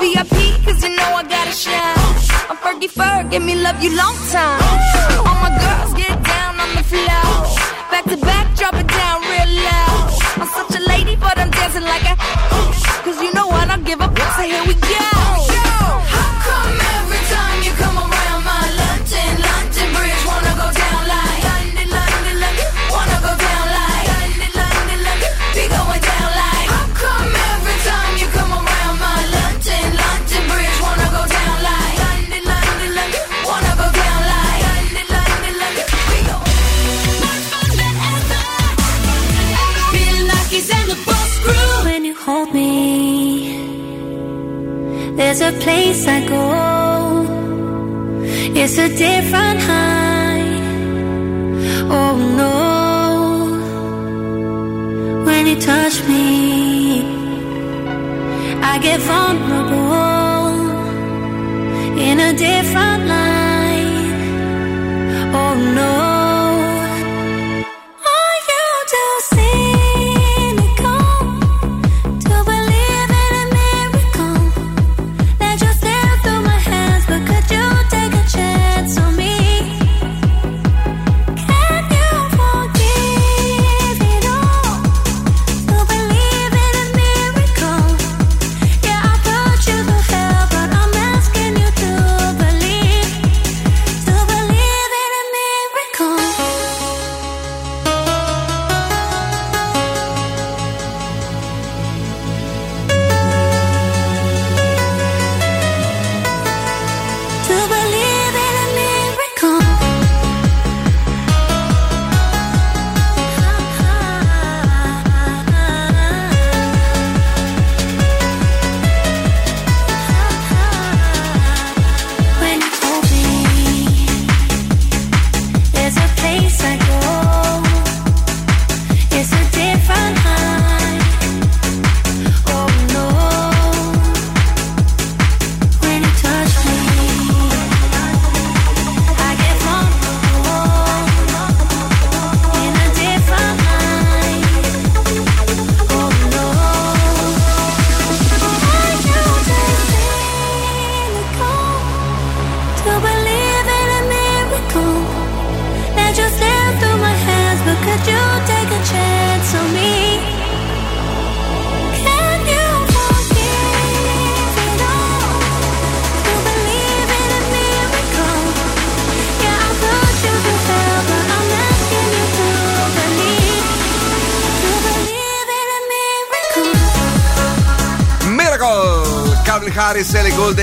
VIP, cause you know I gotta shine. I'm Fergie Ferg, give me love you long time. All my girls get down on the floor. Back to back, drop it down real loud. I'm such a lady, but I'm dancing like a. Cause you know I don't give up, so here we go. How come every time you come around my London Bridge wanna go down like London, wanna go down like London, we going down like. Hold me. There's a place I go. It's a different high. Oh no. When really touch me. I get vulnerable in a different light. Oh no.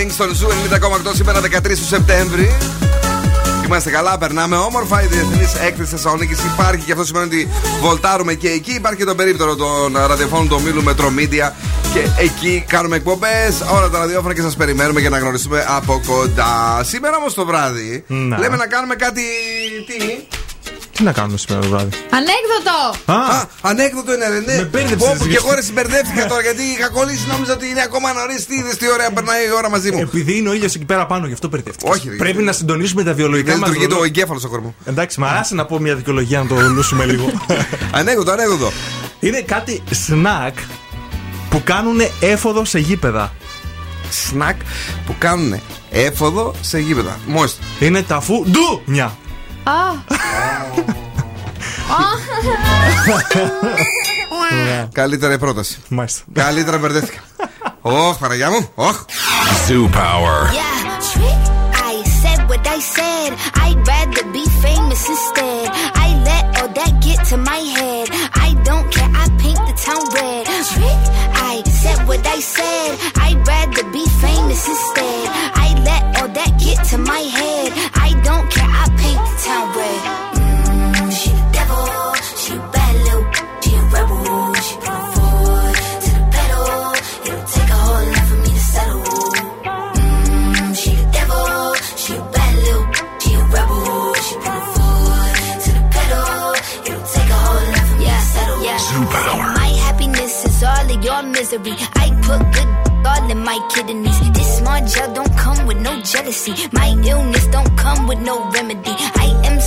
Στον Zoo 90,8 σήμερα 13 του Σεπτέμβρη. Είμαστε καλά, περνάμε όμορφα. Η Διεθνή Έκθεση Θεσσαλονίκη υπάρχει και αυτό σημαίνει ότι βολτάρουμε και εκεί. Υπάρχει και το περίπτερο των ραδιοφώνων του ομίλου Metromedia και εκεί κάνουμε εκπομπές. Όλα τα ραδιόφωνα και σας περιμένουμε για να γνωριστούμε από κοντά. Σήμερα όμως το βράδυ λέμε να κάνουμε κάτι. Τι να κάνουμε σήμερα το βράδυ? Ανέκδοτο! Ανέκδοτο είναι, ρε, ναι. Όπου και εγώ ρε συμπερδεύτηκα τώρα, γιατί είχα κολλήσει, νόμιζα ότι είναι ακόμα νωρίς. Τι είδες, τι ωραία περνάει η ώρα μαζί μου. Επειδή είναι ο ήλιος εκεί πέρα πάνω, γι' αυτό μπερδεύτηκα. Όχι, ρε, πρέπει να συντονίσουμε τα βιολογικά μας. Δεν λειτουργεί το εγκέφαλο στον κορμό. Εντάξει, μ' αρέσει να πω μια δικαιολογία να το λούσουμε λίγο. Ανέκδοτο. Είναι κάτι σνακ που κάνουν έφοδο σε γήπεδα. Σνακ που κάνουν έφοδο σε γήπεδα. Μόλις. Είναι τα φουντούνια. Καλύτερα η πρόταση. Καλύτερα μπερδέθηκα. Ωχ, Παναγιά μου, ωχ. Zoo Power. I said what I said. I'd rather be famous instead. I let all that get to my head. I don't care, I paint the town red. I said what I said. I'd rather be famous instead. I let all that get to my head. I don't care, I paint the town red. She the devil, she a bad little, she a rebel. She put her foot to the pedal. It'll take a whole lot for me to settle. She the devil, she a bad little, she a rebel. She put her foot to the pedal. It'll take a whole lot for me to settle. Zoo Power. My happiness is all of your misery. I put good all in my kidneys. This small gel don't come with no jealousy. My illness don't come with no remedy. I am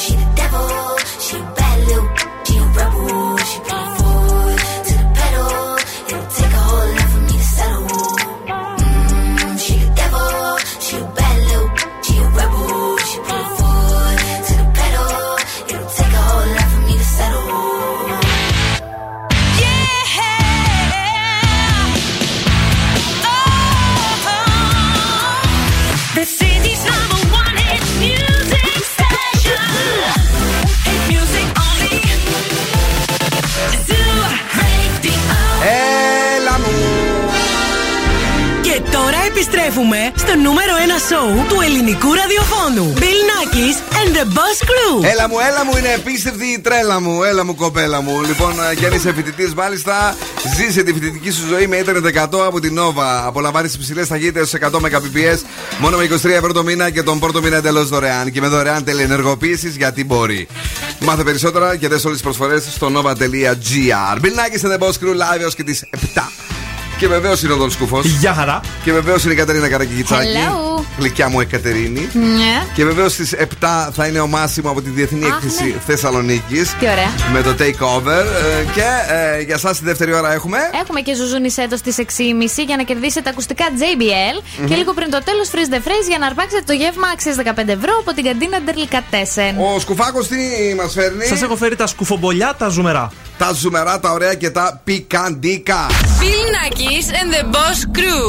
She the devil, she a bad little, she a rebel, she bad. She a bad little, she a rebel. She put her foot to the pedal. It'll take a whole lot from me. επιστρέφουμε στο νούμερο 1 show του ελληνικού ραδιοφώνου. Bill Nakis and the Boss Crew. Έλα μου, έλα μου, είναι επίστευτη η τρέλα μου. Έλα μου, κοπέλα μου. Λοιπόν, κι αν είσαι φοιτητής, μάλιστα, ζήσε τη φοιτητική σου ζωή με Ιντερνετ 100 από την Nova. Απολαμβάνεις τις υψηλές ταχύτητες στους 100 Mbps μόνο με 23 ευρώ το μήνα και τον πρώτο μήνα εντελώς δωρεάν. Και με δωρεάν τελεενεργοποίησης, γιατί μπορεί. Μάθε περισσότερα και δες όλες τις προσφορές στο nova.gr. Bill Nakis and the Boss Crew live έως και τις 7. Και βεβαίως είναι ο Δον Σκούφος. Γεια χαρά. Και βεβαίως είναι η Κατερίνα Καρακιτσάκη. Γλυκιά μου Εκατερίνη. Ναι. Και βεβαίως στις 7 θα είναι ο Μάσιμο από τη Διεθνή Έκθεση Θεσσαλονίκης. Τι ωραία. Με το takeover. Και για εσάς τη δεύτερη ώρα έχουμε. Έχουμε και ζουζουνισέτο στις 6.30 για να κερδίσετε τα ακουστικά JBL. Mm-hmm. Και λίγο πριν το τέλος, freeze the phrase για να αρπάξετε το γεύμα αξίας 15 ευρώ από την καντίνα Delicatessen. Ο Σκουφάκος τι μας φέρνει? Σας έχω φέρει τα σκουφομπολιά, τα ζουμερά. Τα ζουμερά, τα ωραία και τα πικαντικά. Nakis and the Boss Crew.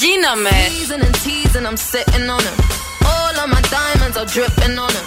Γίναμε. Teasing and teasing, I'm sitting on him. All of my diamonds are dripping on him.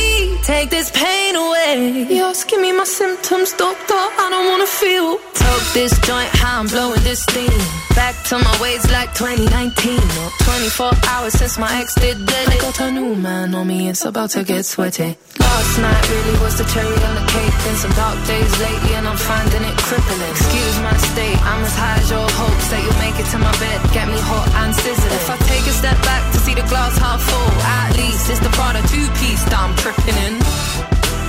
me. Take this pain away. You're asking me my symptoms, doctor. I don't wanna feel. Toke this joint, how I'm blowing this steam. Back to my ways like 2019. 24 hours since my ex did dead. I got a new man on me, it's about to get sweaty. Last night really was the cherry on the cake. Been some dark days lately and I'm finding it crippling. Excuse my state, I'm as high as your hopes that you'll make it to my bed. Get me hot and sizzling. If I take a step back to see the glass half full, at least it's the Prada 2-piece that I'm tripping in.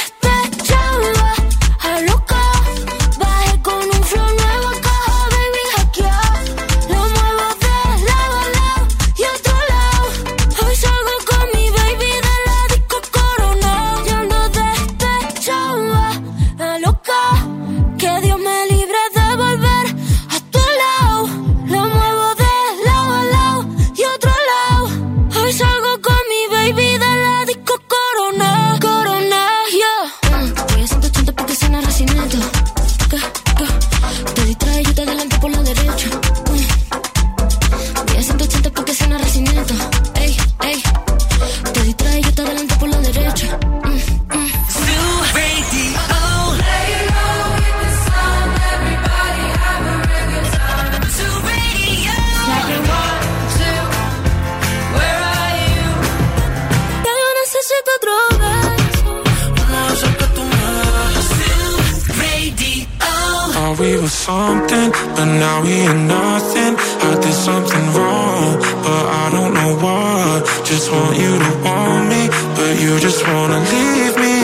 something, but now we ain't nothing. I did something wrong, but I don't know what. Just want you to want me, but you just wanna leave me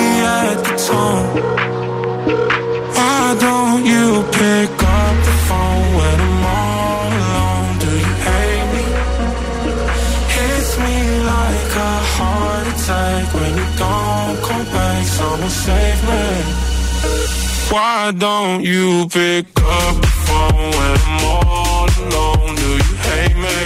at the tone. Why don't you pick up the phone when I'm all alone? Do you hate me? Hits me like a heart attack when you don't come back. Someone save me. Why don't you pick up the phone when I'm all alone? Do you hate me?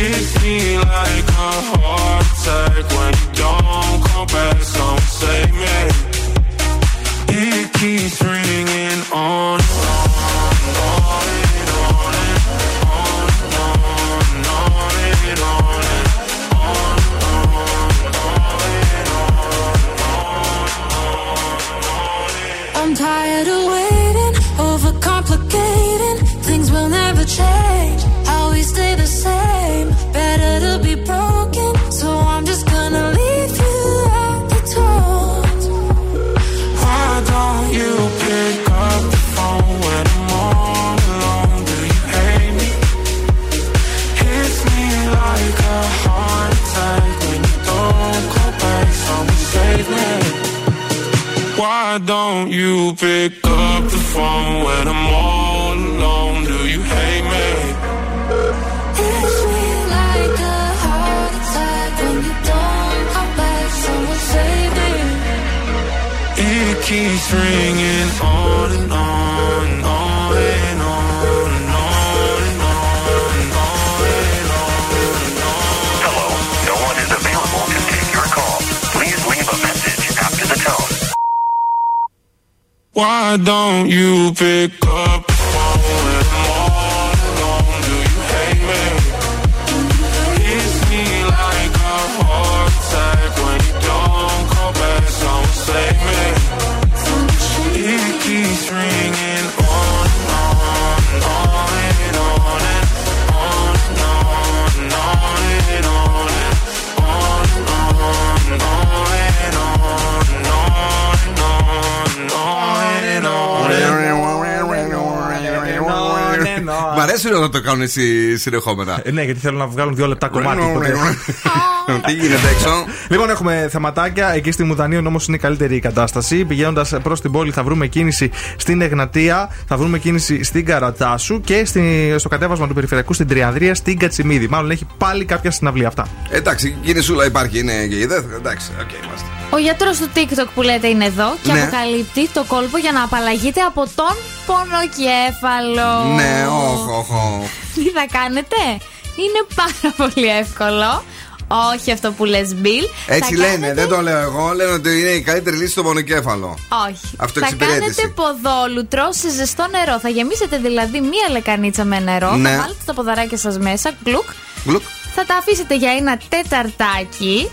Hits me like a heart attack when you don't come back. Someone save me. It keeps ringing on and on and on and on and on and on and on and on and on. I'm tired of waiting, overcomplicating. Things will never change, always stay the same. Better to be broken, so I'm just gonna leave you at the door. Why don't you pick up the phone when I'm all alone? Do you hate me? Hits me like a heart attack when you don't call back. Someone save me. Why don't you pick up the phone when I'm all alone? Do you hate me? Hits me like a heart attack when you don't come back. Someone save me. It keeps ringing on and on and on and on and on and on and on and on. Hello, no one is available to take your call. Please leave a message after the tone. Why don't you pick up the phone when I'm all alone? Do you hate me? Hits me like a heart attack when you don't call back. Someone save me. It keeps ringing on and on and on and on and on and on and on and on and on and on and on and on and on. Μ' αρέσει να το κάνουν εσύ συνεχόμενα. Ναι, γιατί θέλω να βγάλουν 2 λεπτά κομμάτι. Τι γίνεται έξω. Λοιπόν, έχουμε θεματάκια. Εκεί στη Μουδανίων όμως είναι η καλύτερη η κατάσταση. Πηγαίνοντας προς την πόλη, θα βρούμε κίνηση στην Εγνατία, θα βρούμε κίνηση στην Καρατάσου και στο κατέβασμα του περιφερειακού στην Τριανδρία, στην Κατσιμίδη. Μάλλον έχει πάλι κάποια συναυλία αυτά. Εντάξει, κινησούλα υπάρχει. Είναι και η δεύτερη. Εντάξει, οκ, είμαστε. Ο γιατρός του TikTok που λέτε είναι εδώ και αποκαλύπτει το κόλπο για να απαλλαγείτε από τον πονοκέφαλο. Ναι, όχι. Τι θα κάνετε? Είναι πάρα πολύ εύκολο. Όχι αυτό που λες, Μπιλ. Έτσι λένε, κάνετε... δεν το λέω εγώ. Λένε ότι είναι η καλύτερη λύση στο πονοκέφαλο. Όχι. Αυτοεξυπηρέτηση. Θα κάνετε ποδόλουτρο σε ζεστό νερό. Θα γεμίσετε δηλαδή μία λεκανίτσα με νερό. Ναι. Θα βάλετε τα ποδαράκια σας μέσα. Γκλουκ. Γκλουκ. Θα τα αφήσετε για 1 τέταρτάκι.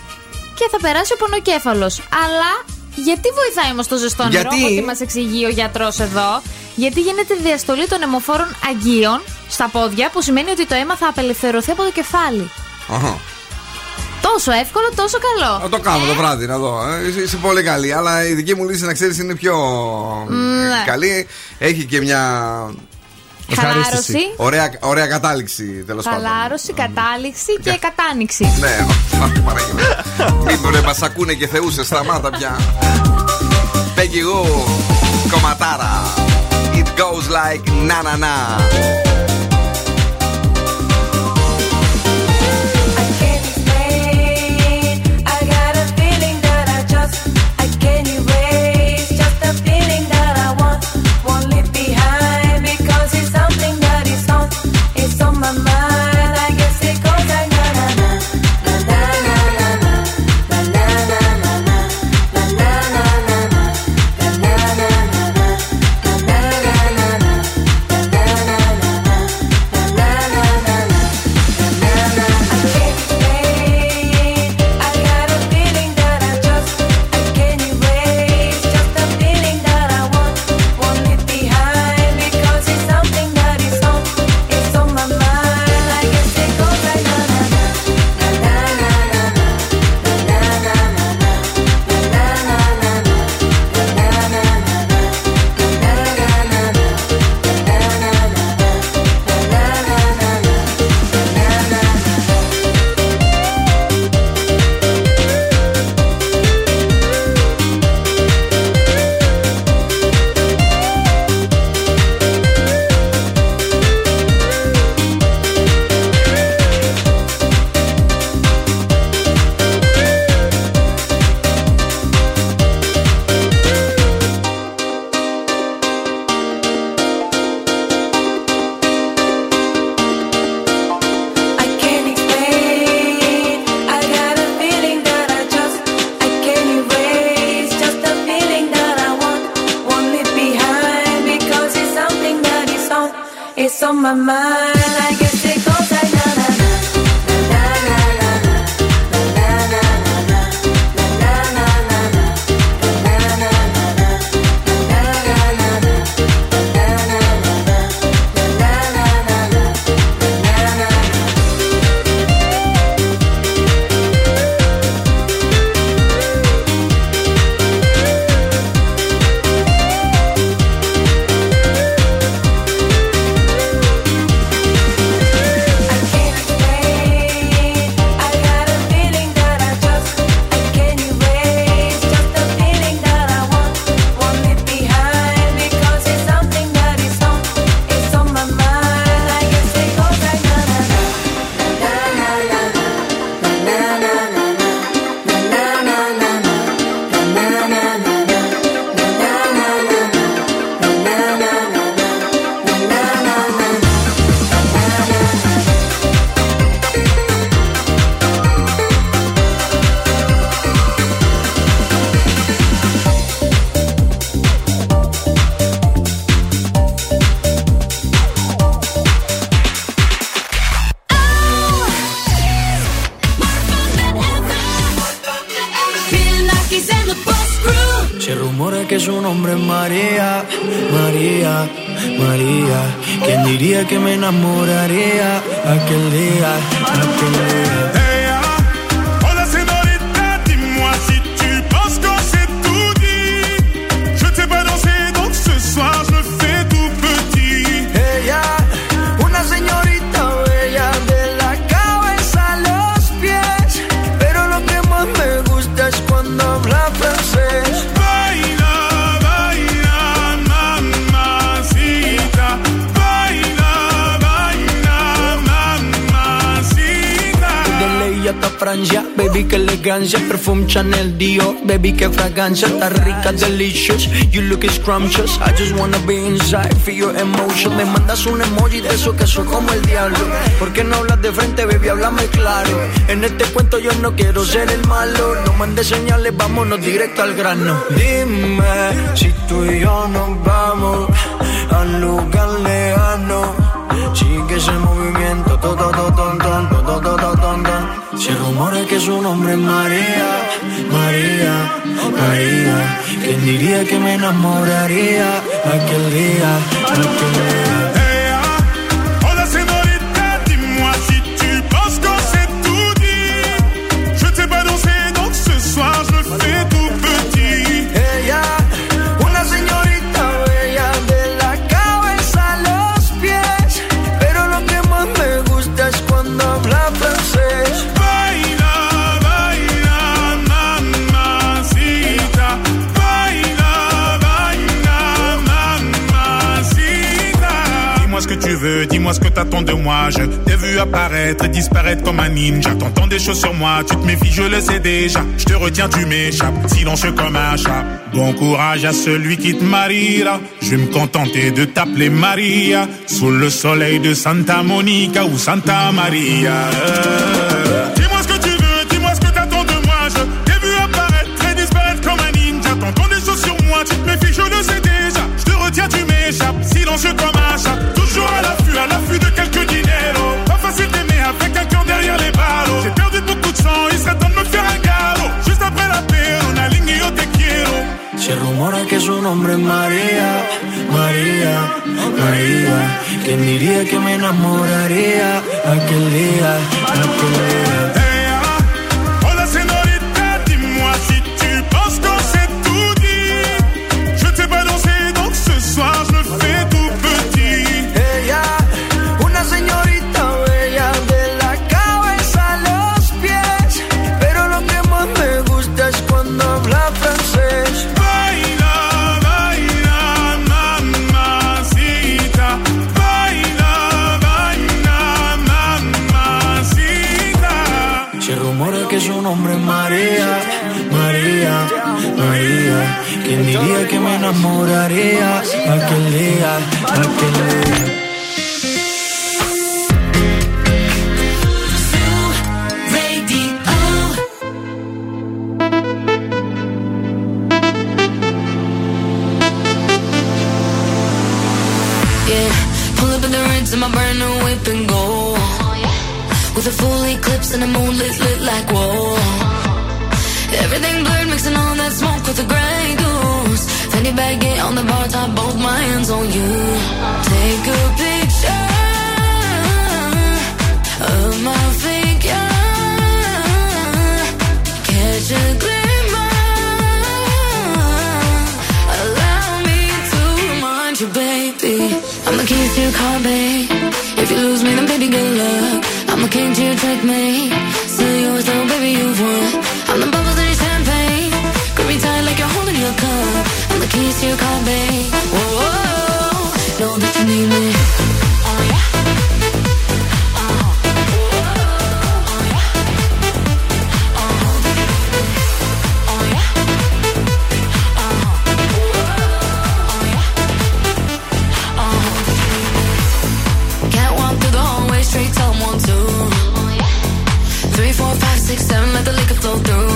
Και θα περάσει ο πονοκέφαλος. Αλλά γιατί βοηθάει όμως το ζεστό νερό, γιατί μας εξηγεί ο γιατρός εδώ? Γιατί γίνεται διαστολή των αιμοφόρων αγγείων στα πόδια, που σημαίνει ότι το αίμα θα απελευθερωθεί από το κεφάλι. Αχα. Τόσο εύκολο, τόσο καλό. Να το κάνω το βράδυ, να δω. Είσαι πολύ καλή. Αλλά η δική μου λύση, να ξέρεις, είναι πιο καλή. Έχει και μια χαλάρωση. Ωραία κατάληξη, τέλος πάντων. Χαλάρωση, κατάληξη και κατάνοιξη. Ναι, μην ρε, μας ακούνε και θεούσε, σταμάτα πια. Peggy Goo, κομματάρα. It goes like na na na. Chanel Dior, baby, que fragancia, está rica, delicious, you look scrumptious, I just wanna be inside, feel your emotion, me mandas un emoji de eso que soy como el diablo, ¿por qué no hablas de frente, baby, háblame claro? En este cuento yo no quiero ser el malo, no mandes señales, vámonos directo al grano. Dime, si tú y yo nos vamos a un lugar lejano, sigue ese movimiento, to, to, to, to, to, to, to, to, to, to. Se rumora que su nombre es María, María, María. ¿Quién diría que me enamoraría aquel día, aquel día? Ella, todas dis-moi ce que t'attends de moi. Je t'ai vu apparaître et disparaître comme un ninja. T'entends des choses sur moi, tu te méfies, je le sais déjà. Je te retiens, tu m'échappes, silencieux comme un chat. Bon courage à celui qui te mariera. Je vais me contenter de t'appeler Maria. Sous le soleil de Santa Monica ou Santa Maria. Dis-moi ce que tu veux, dis-moi ce que t'attends de moi. Je t'ai vu apparaître et disparaître comme un ninja. T'entends des choses sur moi, tu te méfies, je le sais déjà. Je te retiens, tu m'échappes, silencieux comme un chat. Toujours à l'affût de quelques dineros. Pas facile d'aimer avec un cœur derrière les ballots. J'ai perdu beaucoup de sang, il serait temps de me faire un galop. Juste après la paix, on a ligné au te quiero. Se rumora que su nombre es María, María, María. ¿Quién diría que me enamoraría aquel día, aquel día? María, María, María. ¿Quién diría que me enamoraría aquel día, aquel día? And the moonlit lit like whoa. Everything blurred, mixing all that smoke with the gray goose. Fanny baguette on the bar top, both my hands on you. Take a picture of my figure. Catch a glimmer. Allow me to remind you, baby, I'm the keys to your car, babe. If you lose me, then baby, good luck. I'm a king to your checkmate. Still yours though, baby, you've won. I'm the bubbles in your champagne. Grip me tight like you're holding your cup. I'm the keys to your car, babe. Whoa, whoa, know that you need me. Oh yeah. Oh, whoa, oh yeah. Oh yeah. Oh, whoa, oh yeah. Oh, can't walk through the hallway straight till I'm one, two. 3, 4, 5, 6, 7, let the liquor flow through.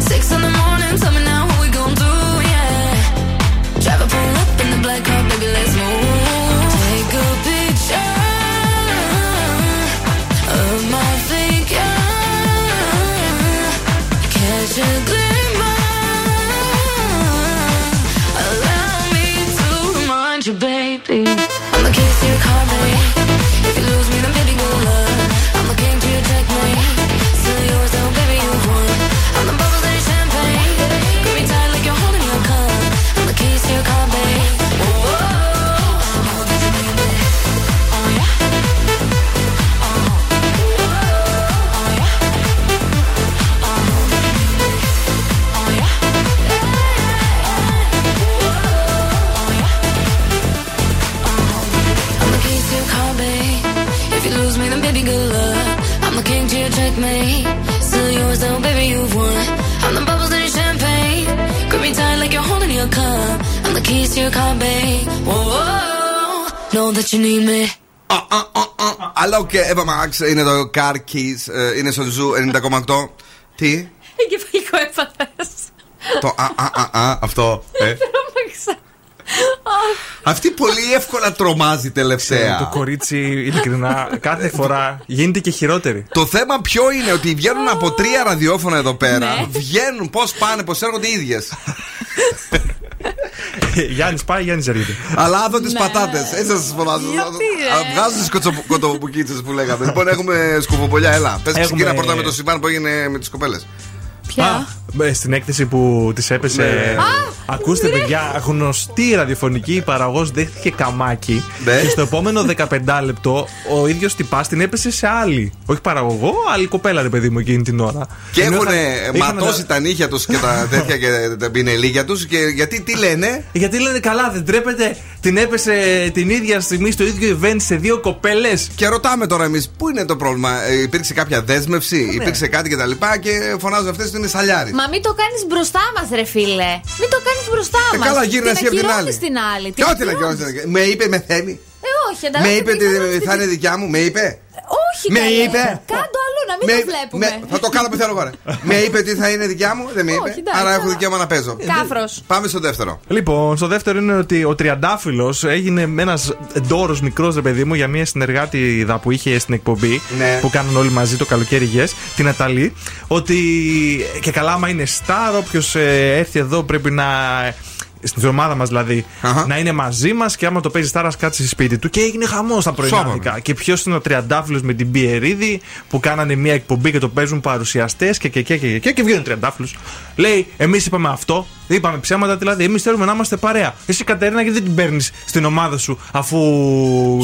6 a.m, tell me now what we gon' do, yeah. Drive a pull up in the black car, baby, let's move. Take a picture of my figure. Catch a glimmer. Allow me to remind you, baby, I'm the keys to your car, baby. If you lose me, then baby, go love. Αλλά και Εύα Μαξ είναι το Car Keys, είναι στο Zoo 90,8. Τι? Εγκεφαλικό έπαθες. Το αυτό. Αυτή πολύ εύκολα τρομάζει τελευταία. Το κορίτσι, ειλικρινά, κάθε φορά γίνεται και χειρότερη. Το θέμα ποιο είναι, ότι βγαίνουν από 3 ραδιόφωνα εδώ πέρα. Βγαίνουν, πώς πάνε, πώς έρχονται οι ίδιες. Γιάννης πάει, Γιάννης έρχεται. Αλλά άδω τις πατάτες, έτσι θα σας φωνάζω. Βγάζω τις κοτοπουκίτσες που λέγαμε. Λοιπόν, έχουμε σκουφοπολιά, έλα. Πες ξεκίνα πρώτα με το συμβάν που έγινε με τις κοπέλες. Ποια? Στην έκθεση που της έπεσε Ακούστε, παιδιά, γνωστή ραδιοφωνική παραγωγός δέχτηκε καμάκι. Και στο επόμενο 15 λεπτό ο ίδιος τυπάς την έπεσε σε άλλη. Όχι παραγωγό, άλλη κοπέλα, ρε παιδί μου, εκείνη την ώρα. Και έχουν ματώσει τα νύχια τους και τα τέτοια και τα πινελίγια τους. Γιατί τι λένε? Γιατί λένε, καλά, δεν τρέπεται. Την έπεσε την ίδια στιγμή στο ίδιο event σε δύο κοπέλες. Και ρωτάμε τώρα εμείς, πού είναι το πρόβλημα? Υπήρξε κάποια δέσμευση, υπήρξε κάτι κτλ. Και φωνάζουν αυτές ότι είναι σαλιάρι. Μα μην το κάνεις μπροστά μας, ρε φίλε. Μην το κάνεις μπροστά μας. Καλά, γύρνα εσύ από την άλλη. Τι ό,τι να κυρώνεις την άλλη. Με είπε, με θέμη. Όχι, εντάξει. Με είπε ότι θα είναι δικιά μου, με είπε. Όχι, με είπε. Κάντο αλλού, να μην με, το βλέπουμε. Θα το κάνω που θέλω τώρα. Με είπε ότι θα είναι δικιά μου, δεν με είπε. Όχι, άρα έχω δικαίωμα να παίζω. Κάφρος. Πάμε στο δεύτερο. Λοιπόν, στο δεύτερο είναι ότι ο Τριαντάφυλλος έγινε ένας ντόρος μικρός, ρε παιδί μου, για μια συνεργάτιδα που είχε στην εκπομπή. Ναι. Που κάνουν όλοι μαζί το καλοκαίρι, yes, την Αταλή. Ότι και καλά, άμα είναι στάρ, όποιος έρθει εδώ πρέπει να. Στην ομάδα μας δηλαδή, να είναι μαζί μας και άμα το παίζει στάρας κάτσε σπίτι του. Και έγινε χαμός τα πρωινάδικα. Και ποιος είναι ο Τριαντάφυλλος με την Πιερίδη που κάνανε μια εκπομπή και το παίζουν παρουσιαστές και βγαίνει ο Τριαντάφυλλος. Λέει, εμείς είπαμε αυτό, είπαμε ψέματα δηλαδή, εμείς θέλουμε να είμαστε παρέα. Εσύ, Κατερίνα, γιατί δεν την παίρνεις στην ομάδα σου αφού.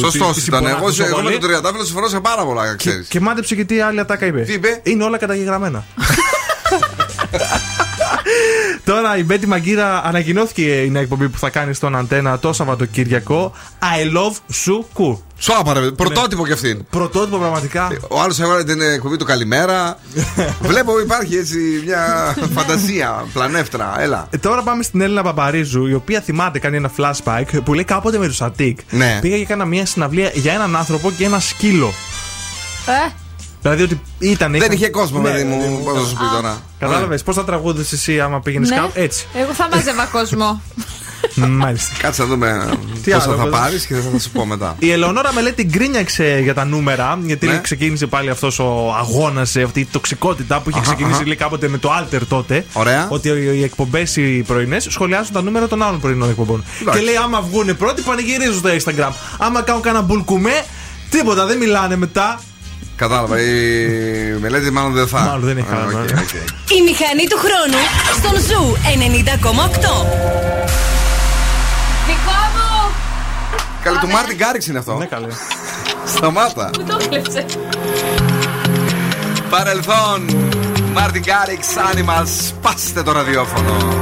Σωστός ήταν. Εγώ με τον Τριαντάφυλλο συμφωνούσα πάρα πολλά, ξέρεις. Και μάντεψε και τι άλλη ατάκα είπε. Είναι όλα καταγεγραμμένα. Τώρα η Βέτη Μαγγίδα ανακοινώθηκε η εκπομπή που θα κάνει στον Αντένα το Σαββατοκύριακο. I love Suku. Σουάπαρε, πρωτότυπο κι αυτήν. Πρωτότυπο, πραγματικά. Ο άλλος έβαλε την εκπομπή του Καλημέρα. Βλέπω υπάρχει έτσι μια φαντασία, πλανεύτρα. Έλα. Τώρα πάμε στην Έλληνα Παπαρίζου, η οποία θυμάται, κάνει ένα flashback που λέει κάποτε με τους Αττικ. Ναι. Πήγα και κάνα μια συναυλία για έναν άνθρωπο και ένα σκύλο. Δηλαδή ότι ήταν. Δεν είχε κόσμο, παιδί μου. Πώς θα σου πει τώρα. Κατάλαβες πώς θα τραγούδες εσύ άμα πήγαινες κάπου? Έτσι. Εγώ θα μάζευα κόσμο. Μάλιστα. Κάτσε να δούμε πόσα θα πάρεις και θα σου πω μετά. Η Ελεονόρα Μελέτη γκρίνιαξε για τα νούμερα, γιατί ξεκίνησε πάλι αυτός ο αγώνας, αυτή η τοξικότητα που είχε ξεκινήσει λέει κάποτε με το Alter τότε. Ωραία. Ότι οι εκπομπές οι πρωινές σχολιάζουν τα νούμερα των άλλων πρωινών εκπομπών. Και λέει άμα βγούνε πρώτοι πανηγυρίζουν στο Instagram. Άμα κάνουν κανένα μπουλκουμέ, τίποτα, δεν μιλάνε μετά. Κατάλαβα, η Μελέτη μάλλον δεν θα. Μάλλον δεν έχει καλά. Η μηχανή του χρόνου στον Ζου 90,8. Δικό μου! Καλή του Μάρτιν Γκάριξ είναι αυτό. Ναι, καλή. Σταμάτα. Μου το κλέψε. Παρελθόν. Μάρτιν Γκάριξ, Animals. Πάστε το ραδιόφωνο.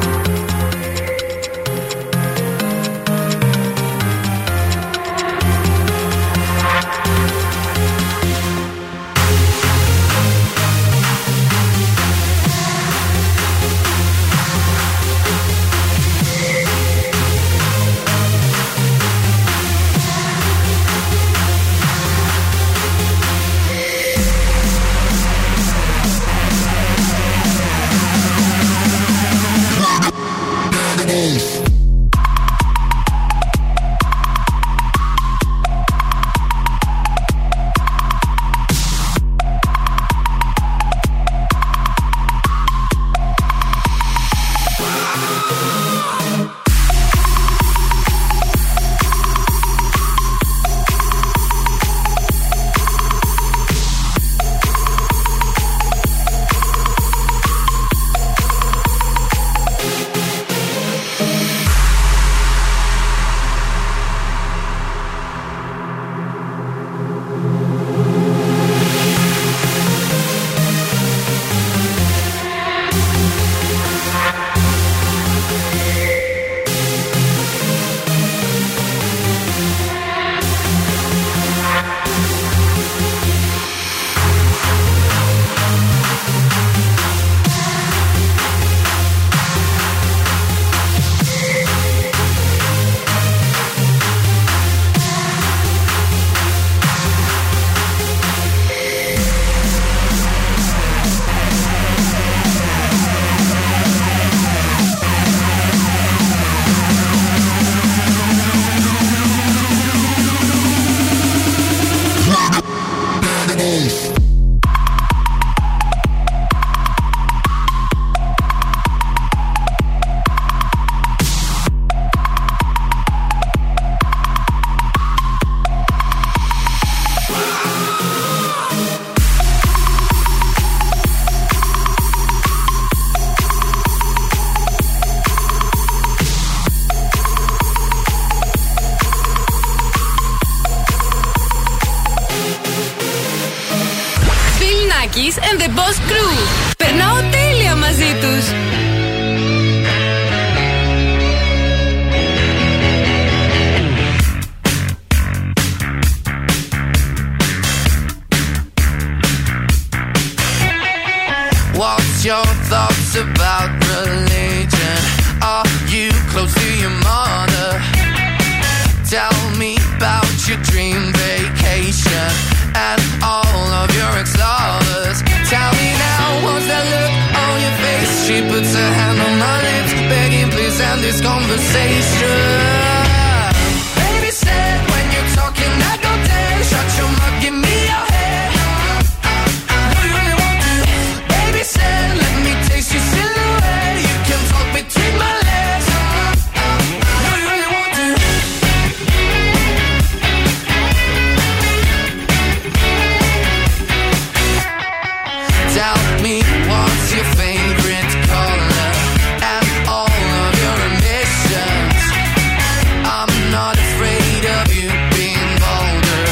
Nakis and the Boss Crew. Περνάω τέλεια μαζί τους. What's your thoughts about religion? Are you close to your mother? Tell me about your dream vacation and all of your ex-lovers. Tell me now, what's that look on your face? She puts her hand on my lips, begging please end this conversation. Baby said when you're talking I go down, shut your mouth, give me your head. Do you really want to? Baby said let me taste your silhouette, you can talk between my legs. Do you really want to? Tell me what's your favorite color and all of your ambitions. I'm not afraid of you being bolder,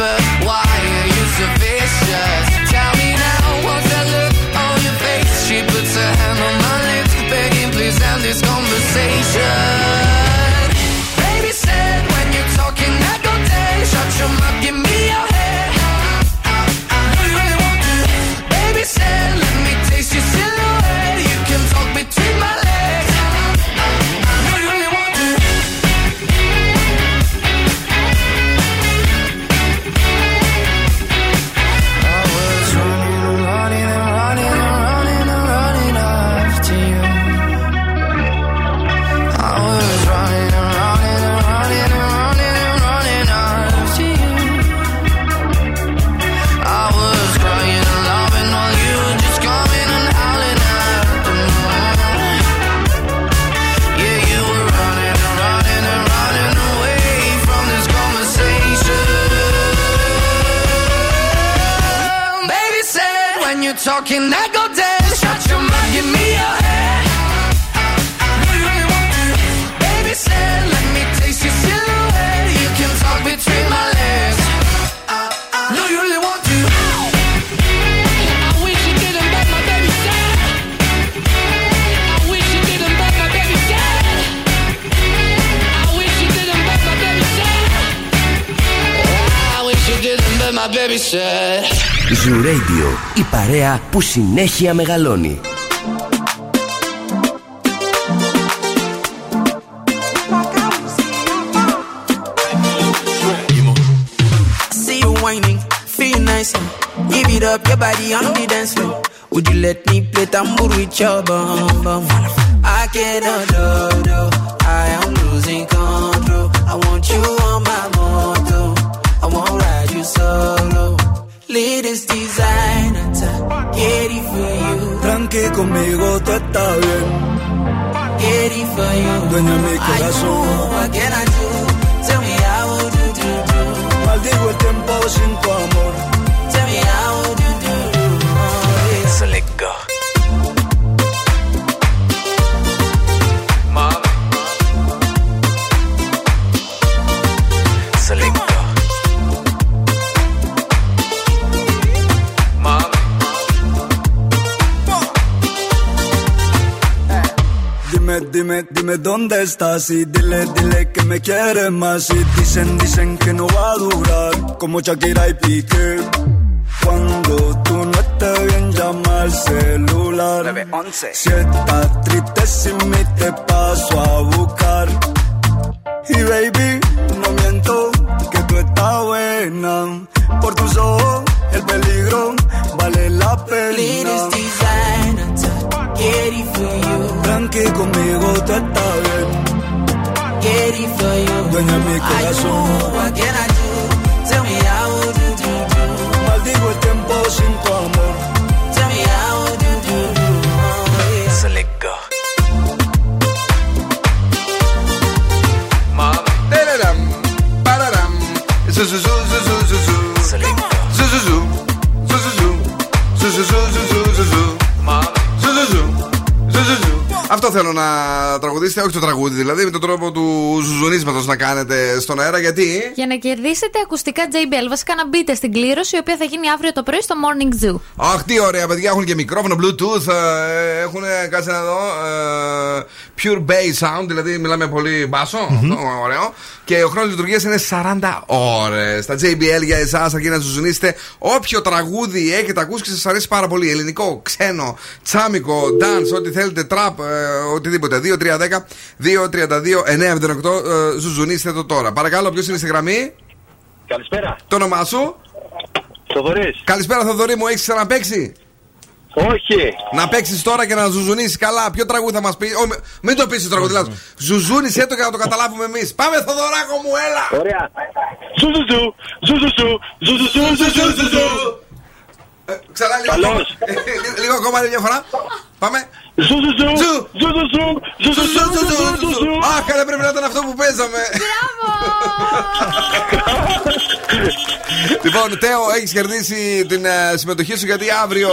but why are you so vicious? Tell me now, what's that look on your face? She puts her hand on my lips, begging please end this conversation. Baby said when you're talking I go down, shut your mouth, give me your head. Do you really want to? Baby said let me taste your silhouette, you can talk between my legs. Do you really want to? I was running and running and running and running and running after you. I was running and running and running and running and running after you. I was crying and loving while you were just coming and howling at the moon. Yeah, you were running and running and running away from this conversation. Baby said, when you're talking, I go dead. Shut your mouth, give me your head. Do you really want to? Baby said, let me taste your silhouette. You can talk between my legs. Do you really want to? I wish you didn't back my baby said. I wish you didn't back my baby said. I wish you didn't back my baby said. I wish you didn't back my baby said. Zoo Radio, η παρέα που συνέχεια μεγαλώνει. See you whining, feel nice. Give it up, your body on the dance floor. Would you let me play tambour with your bum bum? I cannot love though, I am losing control. I want you on my motor, I won't ride you solo. Latest designer, get it for you, Tranqui conmigo, tú estás bien. get it for you. Dueña mi corazón, what can I do? Tell me how do do do. Maldigo el tiempo sin tu amor. Tell me how do do do. Oh, yeah. So let go. Dime, dime dónde estás y dile, dile que me quieres más. Y dicen que no va a durar, como Shakira y Piqué. Cuando tú no estés bien, llama al celular 911. Si estás triste sin mí, te paso a buscar. Y baby, no miento, que tú estás buena. Por tus ojos, el peligro vale la pena. Get it for you. Tranqui conmigo, tú estás bien. Get it for you. Dueña mi corazón. I know, what can I do? Tell me how do do do. Maldigo el tiempo sin tu amor. Tell me how do do do. Oh, yeah. So let go. Mom. Da-da-dam, ba-da-dam. Zoo-zoo-zoo-zoo-zoo-zoo. So let go. Zoo-zoo-zoo-zoo-zoo-zoo-zoo-zoo-zoo. Mom. Αυτό αυτό θέλω να τραγουδίσετε, όχι το τραγούδι δηλαδή, με τον τρόπο του ζουζουνίσματος να κάνετε στον αέρα. Γιατί? Για να κερδίσετε ακουστικά JBL. Βασικά να μπείτε στην κλήρωση, η οποία θα γίνει αύριο το πρωί στο Morning Zoo. Αχ, τι ωραία παιδιά, έχουν και μικρόφωνο, Bluetooth, έχουν κάτσε να δω. Pure bass sound, δηλαδή μιλάμε πολύ μπάσο. Mm-hmm. Ωραίο. Και ο χρόνος λειτουργίας είναι 40 ώρες. Τα JBL για εσάς, αρκεί να ζουζουνίσετε όποιο τραγούδι έχετε ακούσει και σας αρέσει πάρα πολύ. Ελληνικό, ξένο, τσάμικο, dance, ό,τι θέλετε, trap, οτιδήποτε. 2-3-10-2-32-9-8. Ζουζουνίστε το τώρα. Παρακαλώ, ποιος είναι στη γραμμή? Καλησπέρα. Το όνομά σου? Θοδωρής. Καλησπέρα, Θοδωρή μου, έχεις ξαναπαίξει? Όχι. Να παίξεις τώρα και να ζουζουνίσεις καλά. Ποιο τραγούδι θα μας πει? Μην το πεις το τραγούδι, δηλαδή. Ζουζούνισε το για να το καταλάβουμε εμείς. Πάμε, Θοδωράκο μου, έλα. Ωραία. Ζουζουζου, ζουζουζου, ζουζουζου, ζουζουζου. Ξανά λίγο. Λίγο ακόμα, μια φορά. Πάμε. Ζουζουζου. Αχ, καλά, πρέπει να ήταν αυτό που παίζαμε. Λοιπόν, Τέο, έχεις κερδίσει την συμμετοχή σου, γιατί αύριο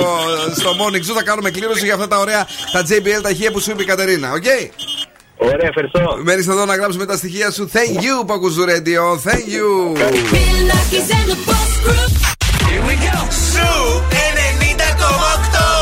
στο Morning Zoo θα κάνουμε κλήρωση για αυτά τα ωραία τα JBL ταχεία που σου είπε η Κατερίνα. Οκ. Ωραία, ευχαριστώ. Μένεις εδώ να γράψουμε τα στοιχεία σου. Thank you που ακούς το Radio. Thank you. Here we go. Zoo 90,8.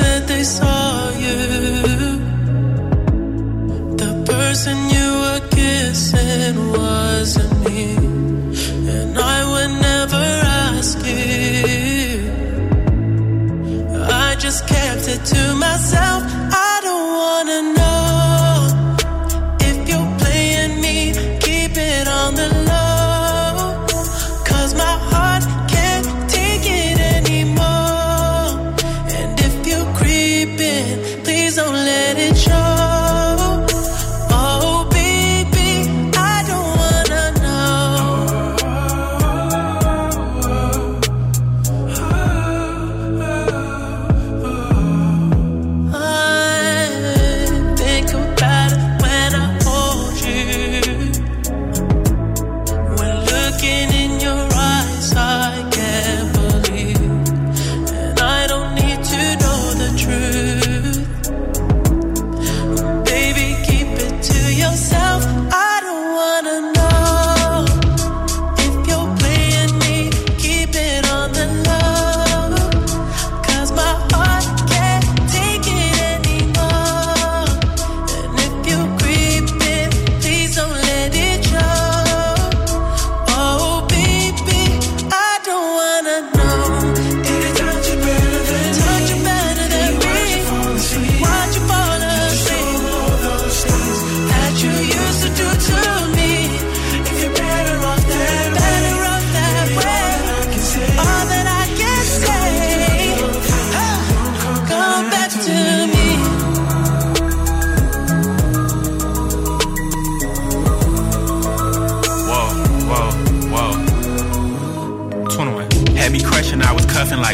Said they saw you. The person you were kissing wasn't me, and I would never ask you. I just kept it to myself. I don't wanna know if you're playing me. Keep it on the low, 'cause my heart can't take it anymore. Please don't let it show. Oh, baby, I don't wanna know. I think about it when I hold you. When looking in your eyes, I can't believe, and I don't need to know the truth.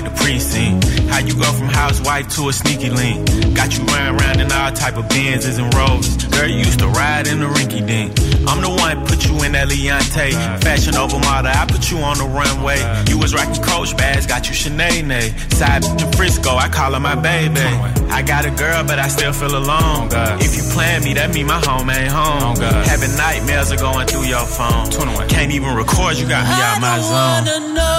Like the precinct. How you go from housewife to a sneaky link. Got you running around in all type of Benzes and Rolls. Girl, you used to ride in the rinky dink. I'm the one put you in that Leontay. Fashion over model, I put you on the runway. You was rocking Coach bags, got you Sinead. Side to Frisco, I call her my baby. I got a girl, but I still feel alone. If you plan me, that mean my home ain't home. Having nightmares are going through your phone. Can't even record, you got me out my zone. I don't wanna know.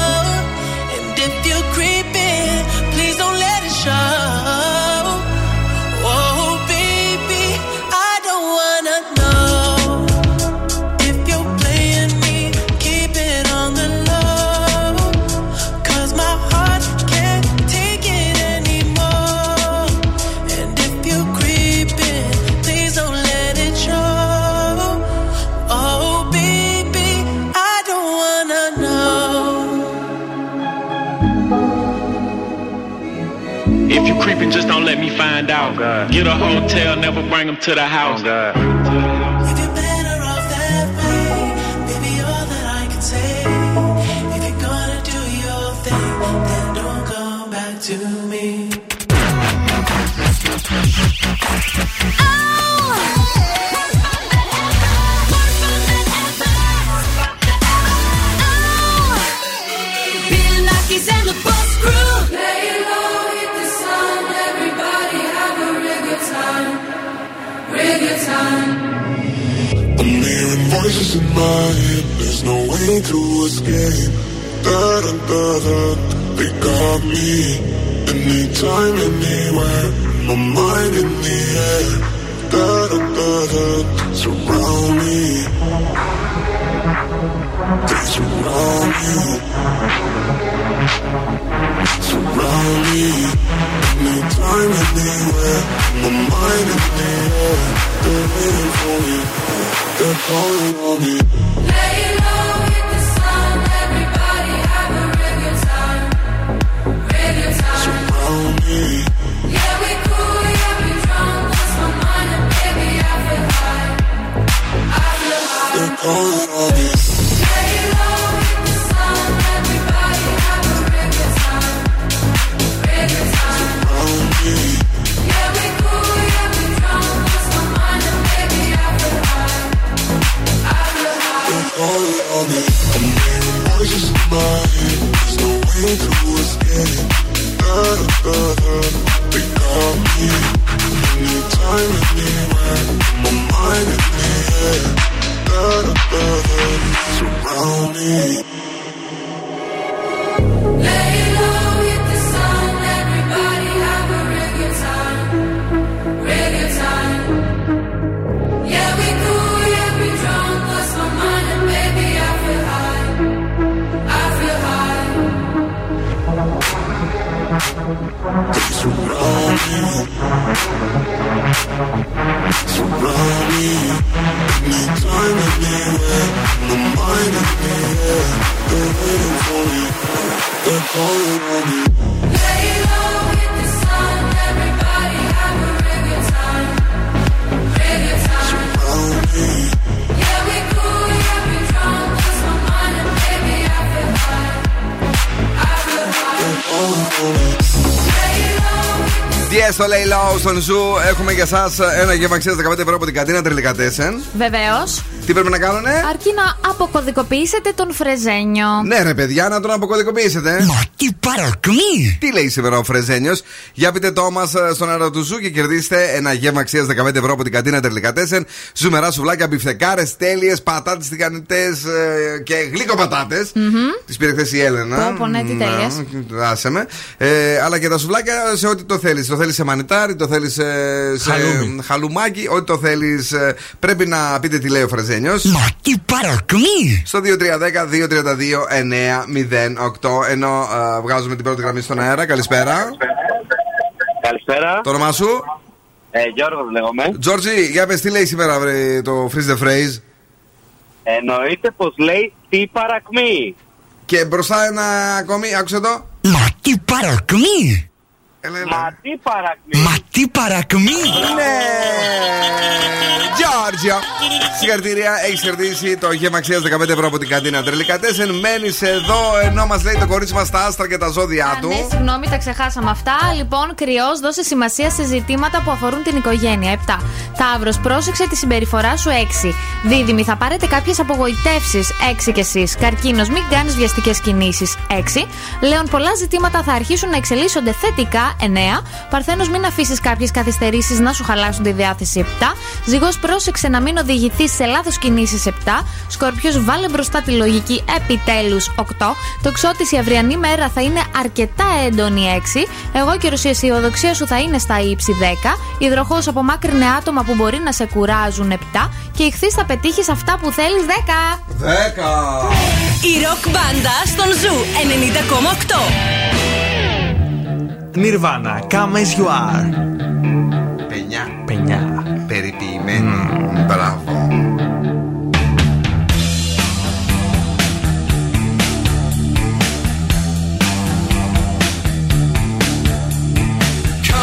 And if you're creeping, please don't let it show. creeping, just don't let me find out. Get a hotel, never bring them to the house. Voices in my head, there's no way to escape. They got me. Anytime, anywhere, my mind in the air. Surround me. They surround you. Surround me. Anytime, anywhere, my mind in the air. They're waiting for me. They're calling on me. Lay low in the sun. Everybody have a regular time. Regular time. Surround me. Yeah, we cool, yeah, we drunk. Lost my mind and baby, I feel high. I feel high. They're calling on me. Lay low in the sun. Everybody have a regular time. Regular time. Surround me. Yeah, we cool, yeah, we drunk. Lost my mind and baby, I feel high. All on me, I'm hearing voices in my head. There's no way to escape. They got me. Anytime, anywhere, my mind in the air. Surround me. Lay low with the sun. Everybody have a regular time. Regular time. Yeah, we cool, yeah, we drunk. Lost my mind. They surround me. Surround me. Anytime, anywhere, my mind is there. They're waiting for me. They're calling on me. Lay low with the sun. Everybody have a regular time. Regular time. Surround me. Yeah, we cool, yeah, we drunk. Lost my mind and baby, I feel high. Yes, το Lay Low στον Zoo. Έχουμε για εσάς ένα γεύμα αξίας 15 ευρώ από την Κατερίνα Καρακιτσάκη. Βεβαίως. Τι πρέπει να κάνουνε? Αρκεί να αποκωδικοποιήσετε τον Φρεζένιο. Ναι, ρε παιδιά, να τον αποκωδικοποιήσετε. Μα τι παρακμή! Τι λέει σήμερα ο Φρεζένιος? Για πείτε το μας στον αέρα του Ζου και κερδίστε ένα γεύμα αξίας 15 ευρώ από την Κατίνα Delicatessen. Ζουμερά σουβλάκια, μπιφτεκάρες, τέλειες, πατάτες τηγανιτές και γλυκοπατάτες. Mm-hmm. Τις πήρε χθες η Έλενα. Πω, ναι, τι τέλειες. Άσε με. Αλλά και τα σουβλάκια σε ό,τι το θέλεις. Το θέλεις σε μανιτάρι, το θέλεις σε χαλουμάκι, ό,τι το θέλεις. Πρέπει να πείτε τι λέει ο Φρεζένιος. Μα τι παρακμή! Στο 2310-232-908. Ενώ βγάζουμε την πρώτη γραμμή στον αέρα. Καλησπέρα. Καλησπέρα. Το όνομά σου? Γιώργος λέγομαι. Τζόρτζι, για πες τι λέει σήμερα το Freeze the Phrase. Εννοείται πως λέει τι παρακμή. Και μπροστά ένα ακόμη, άκουσε το. Μα τι παρακμή! Μα τι παρακμή! Μα τι παρακμή! Ναι! Γιώργιο! Συγχαρητήρια, έχεις κερδίσει το γεύμα αξίας 15 ευρώ από την Καντίνα Delicatessen. Μένεις εδώ ενώ μας λέει το κορίτσι μας τα άστρα και τα ζώδιά του. Ναι, συγγνώμη, τα ξεχάσαμε αυτά. Λοιπόν, Κρυός, δώσε σημασία σε ζητήματα που αφορούν την οικογένεια. 7. Ταύρος, πρόσεξε τη συμπεριφορά σου. 6. Δίδυμοι, θα πάρετε κάποιες απογοητεύσεις. 6 κι εσείς. Καρκίνος, μην κάνεις βιαστικές κινήσεις. 6. Λέων, πολλά ζητήματα θα αρχίσουν να εξελίσσονται θετικά. 9. Παρθένος, μην αφήσεις κάποιες καθυστερήσεις να σου χαλάσουν τη διάθεση. 7. Ζυγός, πρόσεξε να μην οδηγηθείς σε λάθος κινήσεις. 7. Σκορπιός, βάλε μπροστά τη λογική επιτέλους. 8. Τοξότης, η αυριανή μέρα θα είναι αρκετά έντονη. 6. Εγώ καιρος, η αισιοδοξία σου θα είναι στα ύψη. 10. Υδροχόος, απομάκρυνε άτομα που μπορεί να σε κουράζουν. 7. Και ηχθείς, θα πετύχεις αυτά που θέλεις. 10. Η ροκ μπάντα στον Ζου 90,8. Nirvana, come as you are. Peña, περιποιημένη, μπράβο. Come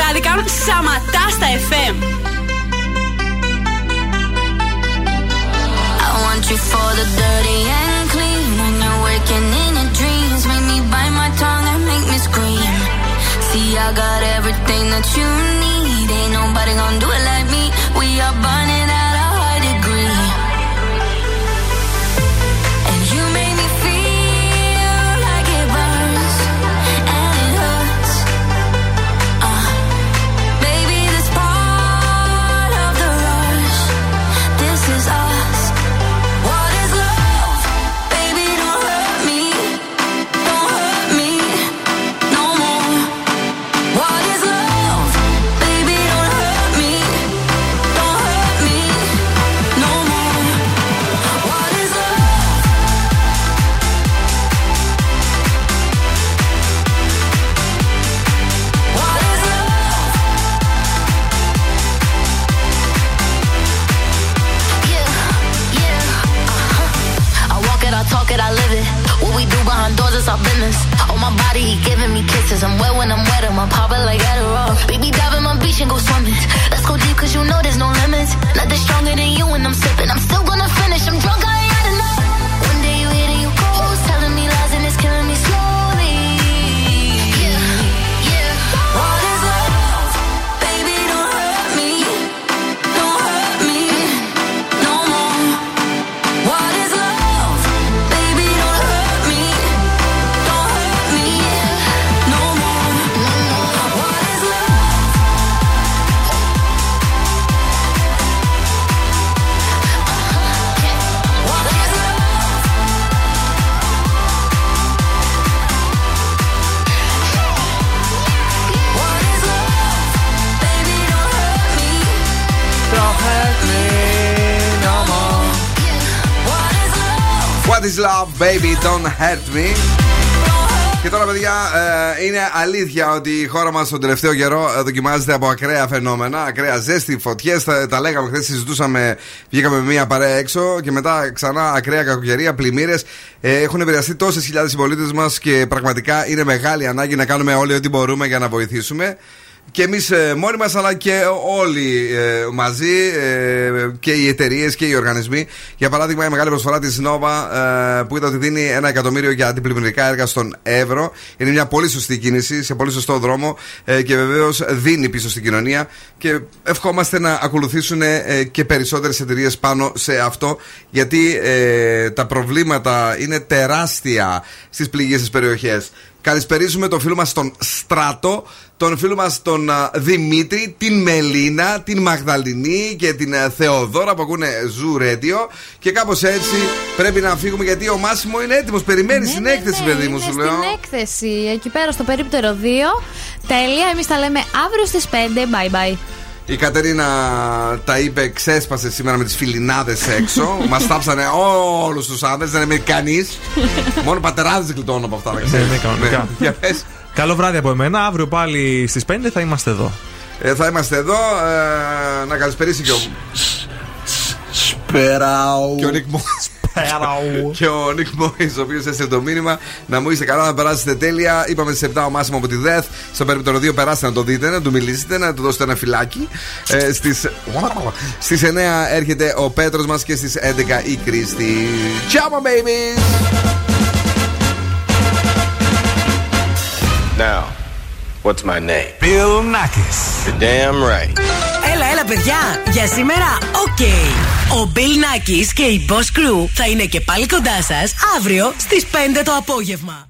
βράδυ κάνουν σαματά στα FM. I want you for the dirty and clean. When you're waking in your dreams, make me bite my tongue and make me scream. See, I got everything that you need. Ain't nobody gonna do it like me. We are burning out a high degree. Our business. Oh, my body, he giving me kisses. I'm wet when I'm wet, I'm popping like Adderall. Baby, dive in my beach and go swimming. Let's go deep, cause you know there's no limits. Nothing stronger than you when I'm sipping. I'm still gonna finish, I'm drunk, I ain't had enough. One day you hit and you go, telling me lies and it's killing me slowly. Yeah, yeah. What is love? Baby, don't hurt me. Don't hurt me no more. What is love? What is love, baby, don't hurt me. Και τώρα, παιδιά, είναι αλήθεια ότι η χώρα μας τον τελευταίο καιρό δοκιμάζεται από ακραία φαινόμενα, ακραία ζέστη, φωτιές. Τα λέγαμε χθες, συζητούσαμε, βγήκαμε με μία παρέα έξω και μετά ξανά ακραία κακοκαιρία, πλημμύρες. Έχουν επηρεαστεί τόσες χιλιάδες συμπολίτες μας και πραγματικά είναι μεγάλη ανάγκη να κάνουμε όλοι ό,τι μπορούμε για να βοηθήσουμε. Και εμείς μόνοι μας, αλλά και όλοι μαζί, και οι εταιρείες και οι οργανισμοί. Για παράδειγμα, η μεγάλη προσφορά της Nova που είδα ότι δίνει 1 εκατομμύριο για αντιπλημμυρικά έργα στον Εύρο. Είναι μια πολύ σωστή κίνηση, σε πολύ σωστό δρόμο, και βεβαίως δίνει πίσω στην κοινωνία. Και ευχόμαστε να ακολουθήσουν και περισσότερες εταιρείες πάνω σε αυτό, γιατί τα προβλήματα είναι τεράστια στις πληγείς περιοχές. Καλησπερίζουμε τον φίλο μας τον Στράτο, τον φίλο μας τον Δημήτρη, την Μελίνα, την Μαγδαληνή και την Θεοδόρα που ακούνε Zoo Radio. Και κάπως έτσι πρέπει να φύγουμε, γιατί ο Μάσιμο είναι έτοιμος. Περιμένει στην έκθεση, παιδί μου, σου λέω. Είναι στην έκθεση, εκεί πέρα στο περίπτερο 2. Τέλεια, εμείς τα λέμε αύριο στις 5. Bye bye. Η Κατερίνα τα είπε, ξέσπασε σήμερα με τις φιλινάδες έξω. Μας τάψανε όλους τους άνδρες, δεν είναι κανείς. Μόνο πατεράδες γλιτώνουν από αυτά, να ξέρεις. Ναι, καλό βράδυ από εμένα. Αύριο πάλι στις 5 θα είμαστε εδώ. Θα είμαστε εδώ. Να καλησπερίσει και ο... Σπεράου. Και ο Νίκ Μόης. Και ο Νίκ Μόης, ο οποίος έστειλε το μήνυμα. Να μου είστε καλά, να περάσετε τέλεια. Είπαμε στις 7 ο Μάσιμο από τη ΔΕΘ. Στο περίπτωρο 2 περάστε να το δείτε, να του μιλήσετε, να του δώσετε ένα φυλάκι. Στις 9 έρχεται ο Πέτρος μας και στις 11 η Κρίστη. Ciao, baby. Now, what's my name? Bill Nakis. You're damn right. Έλα παιδιά, για σήμερα, οκ. Ο Bill Nakis και η Boss Crew θα είναι και πάλι κοντά σας αύριο στις 5 το απόγευμα.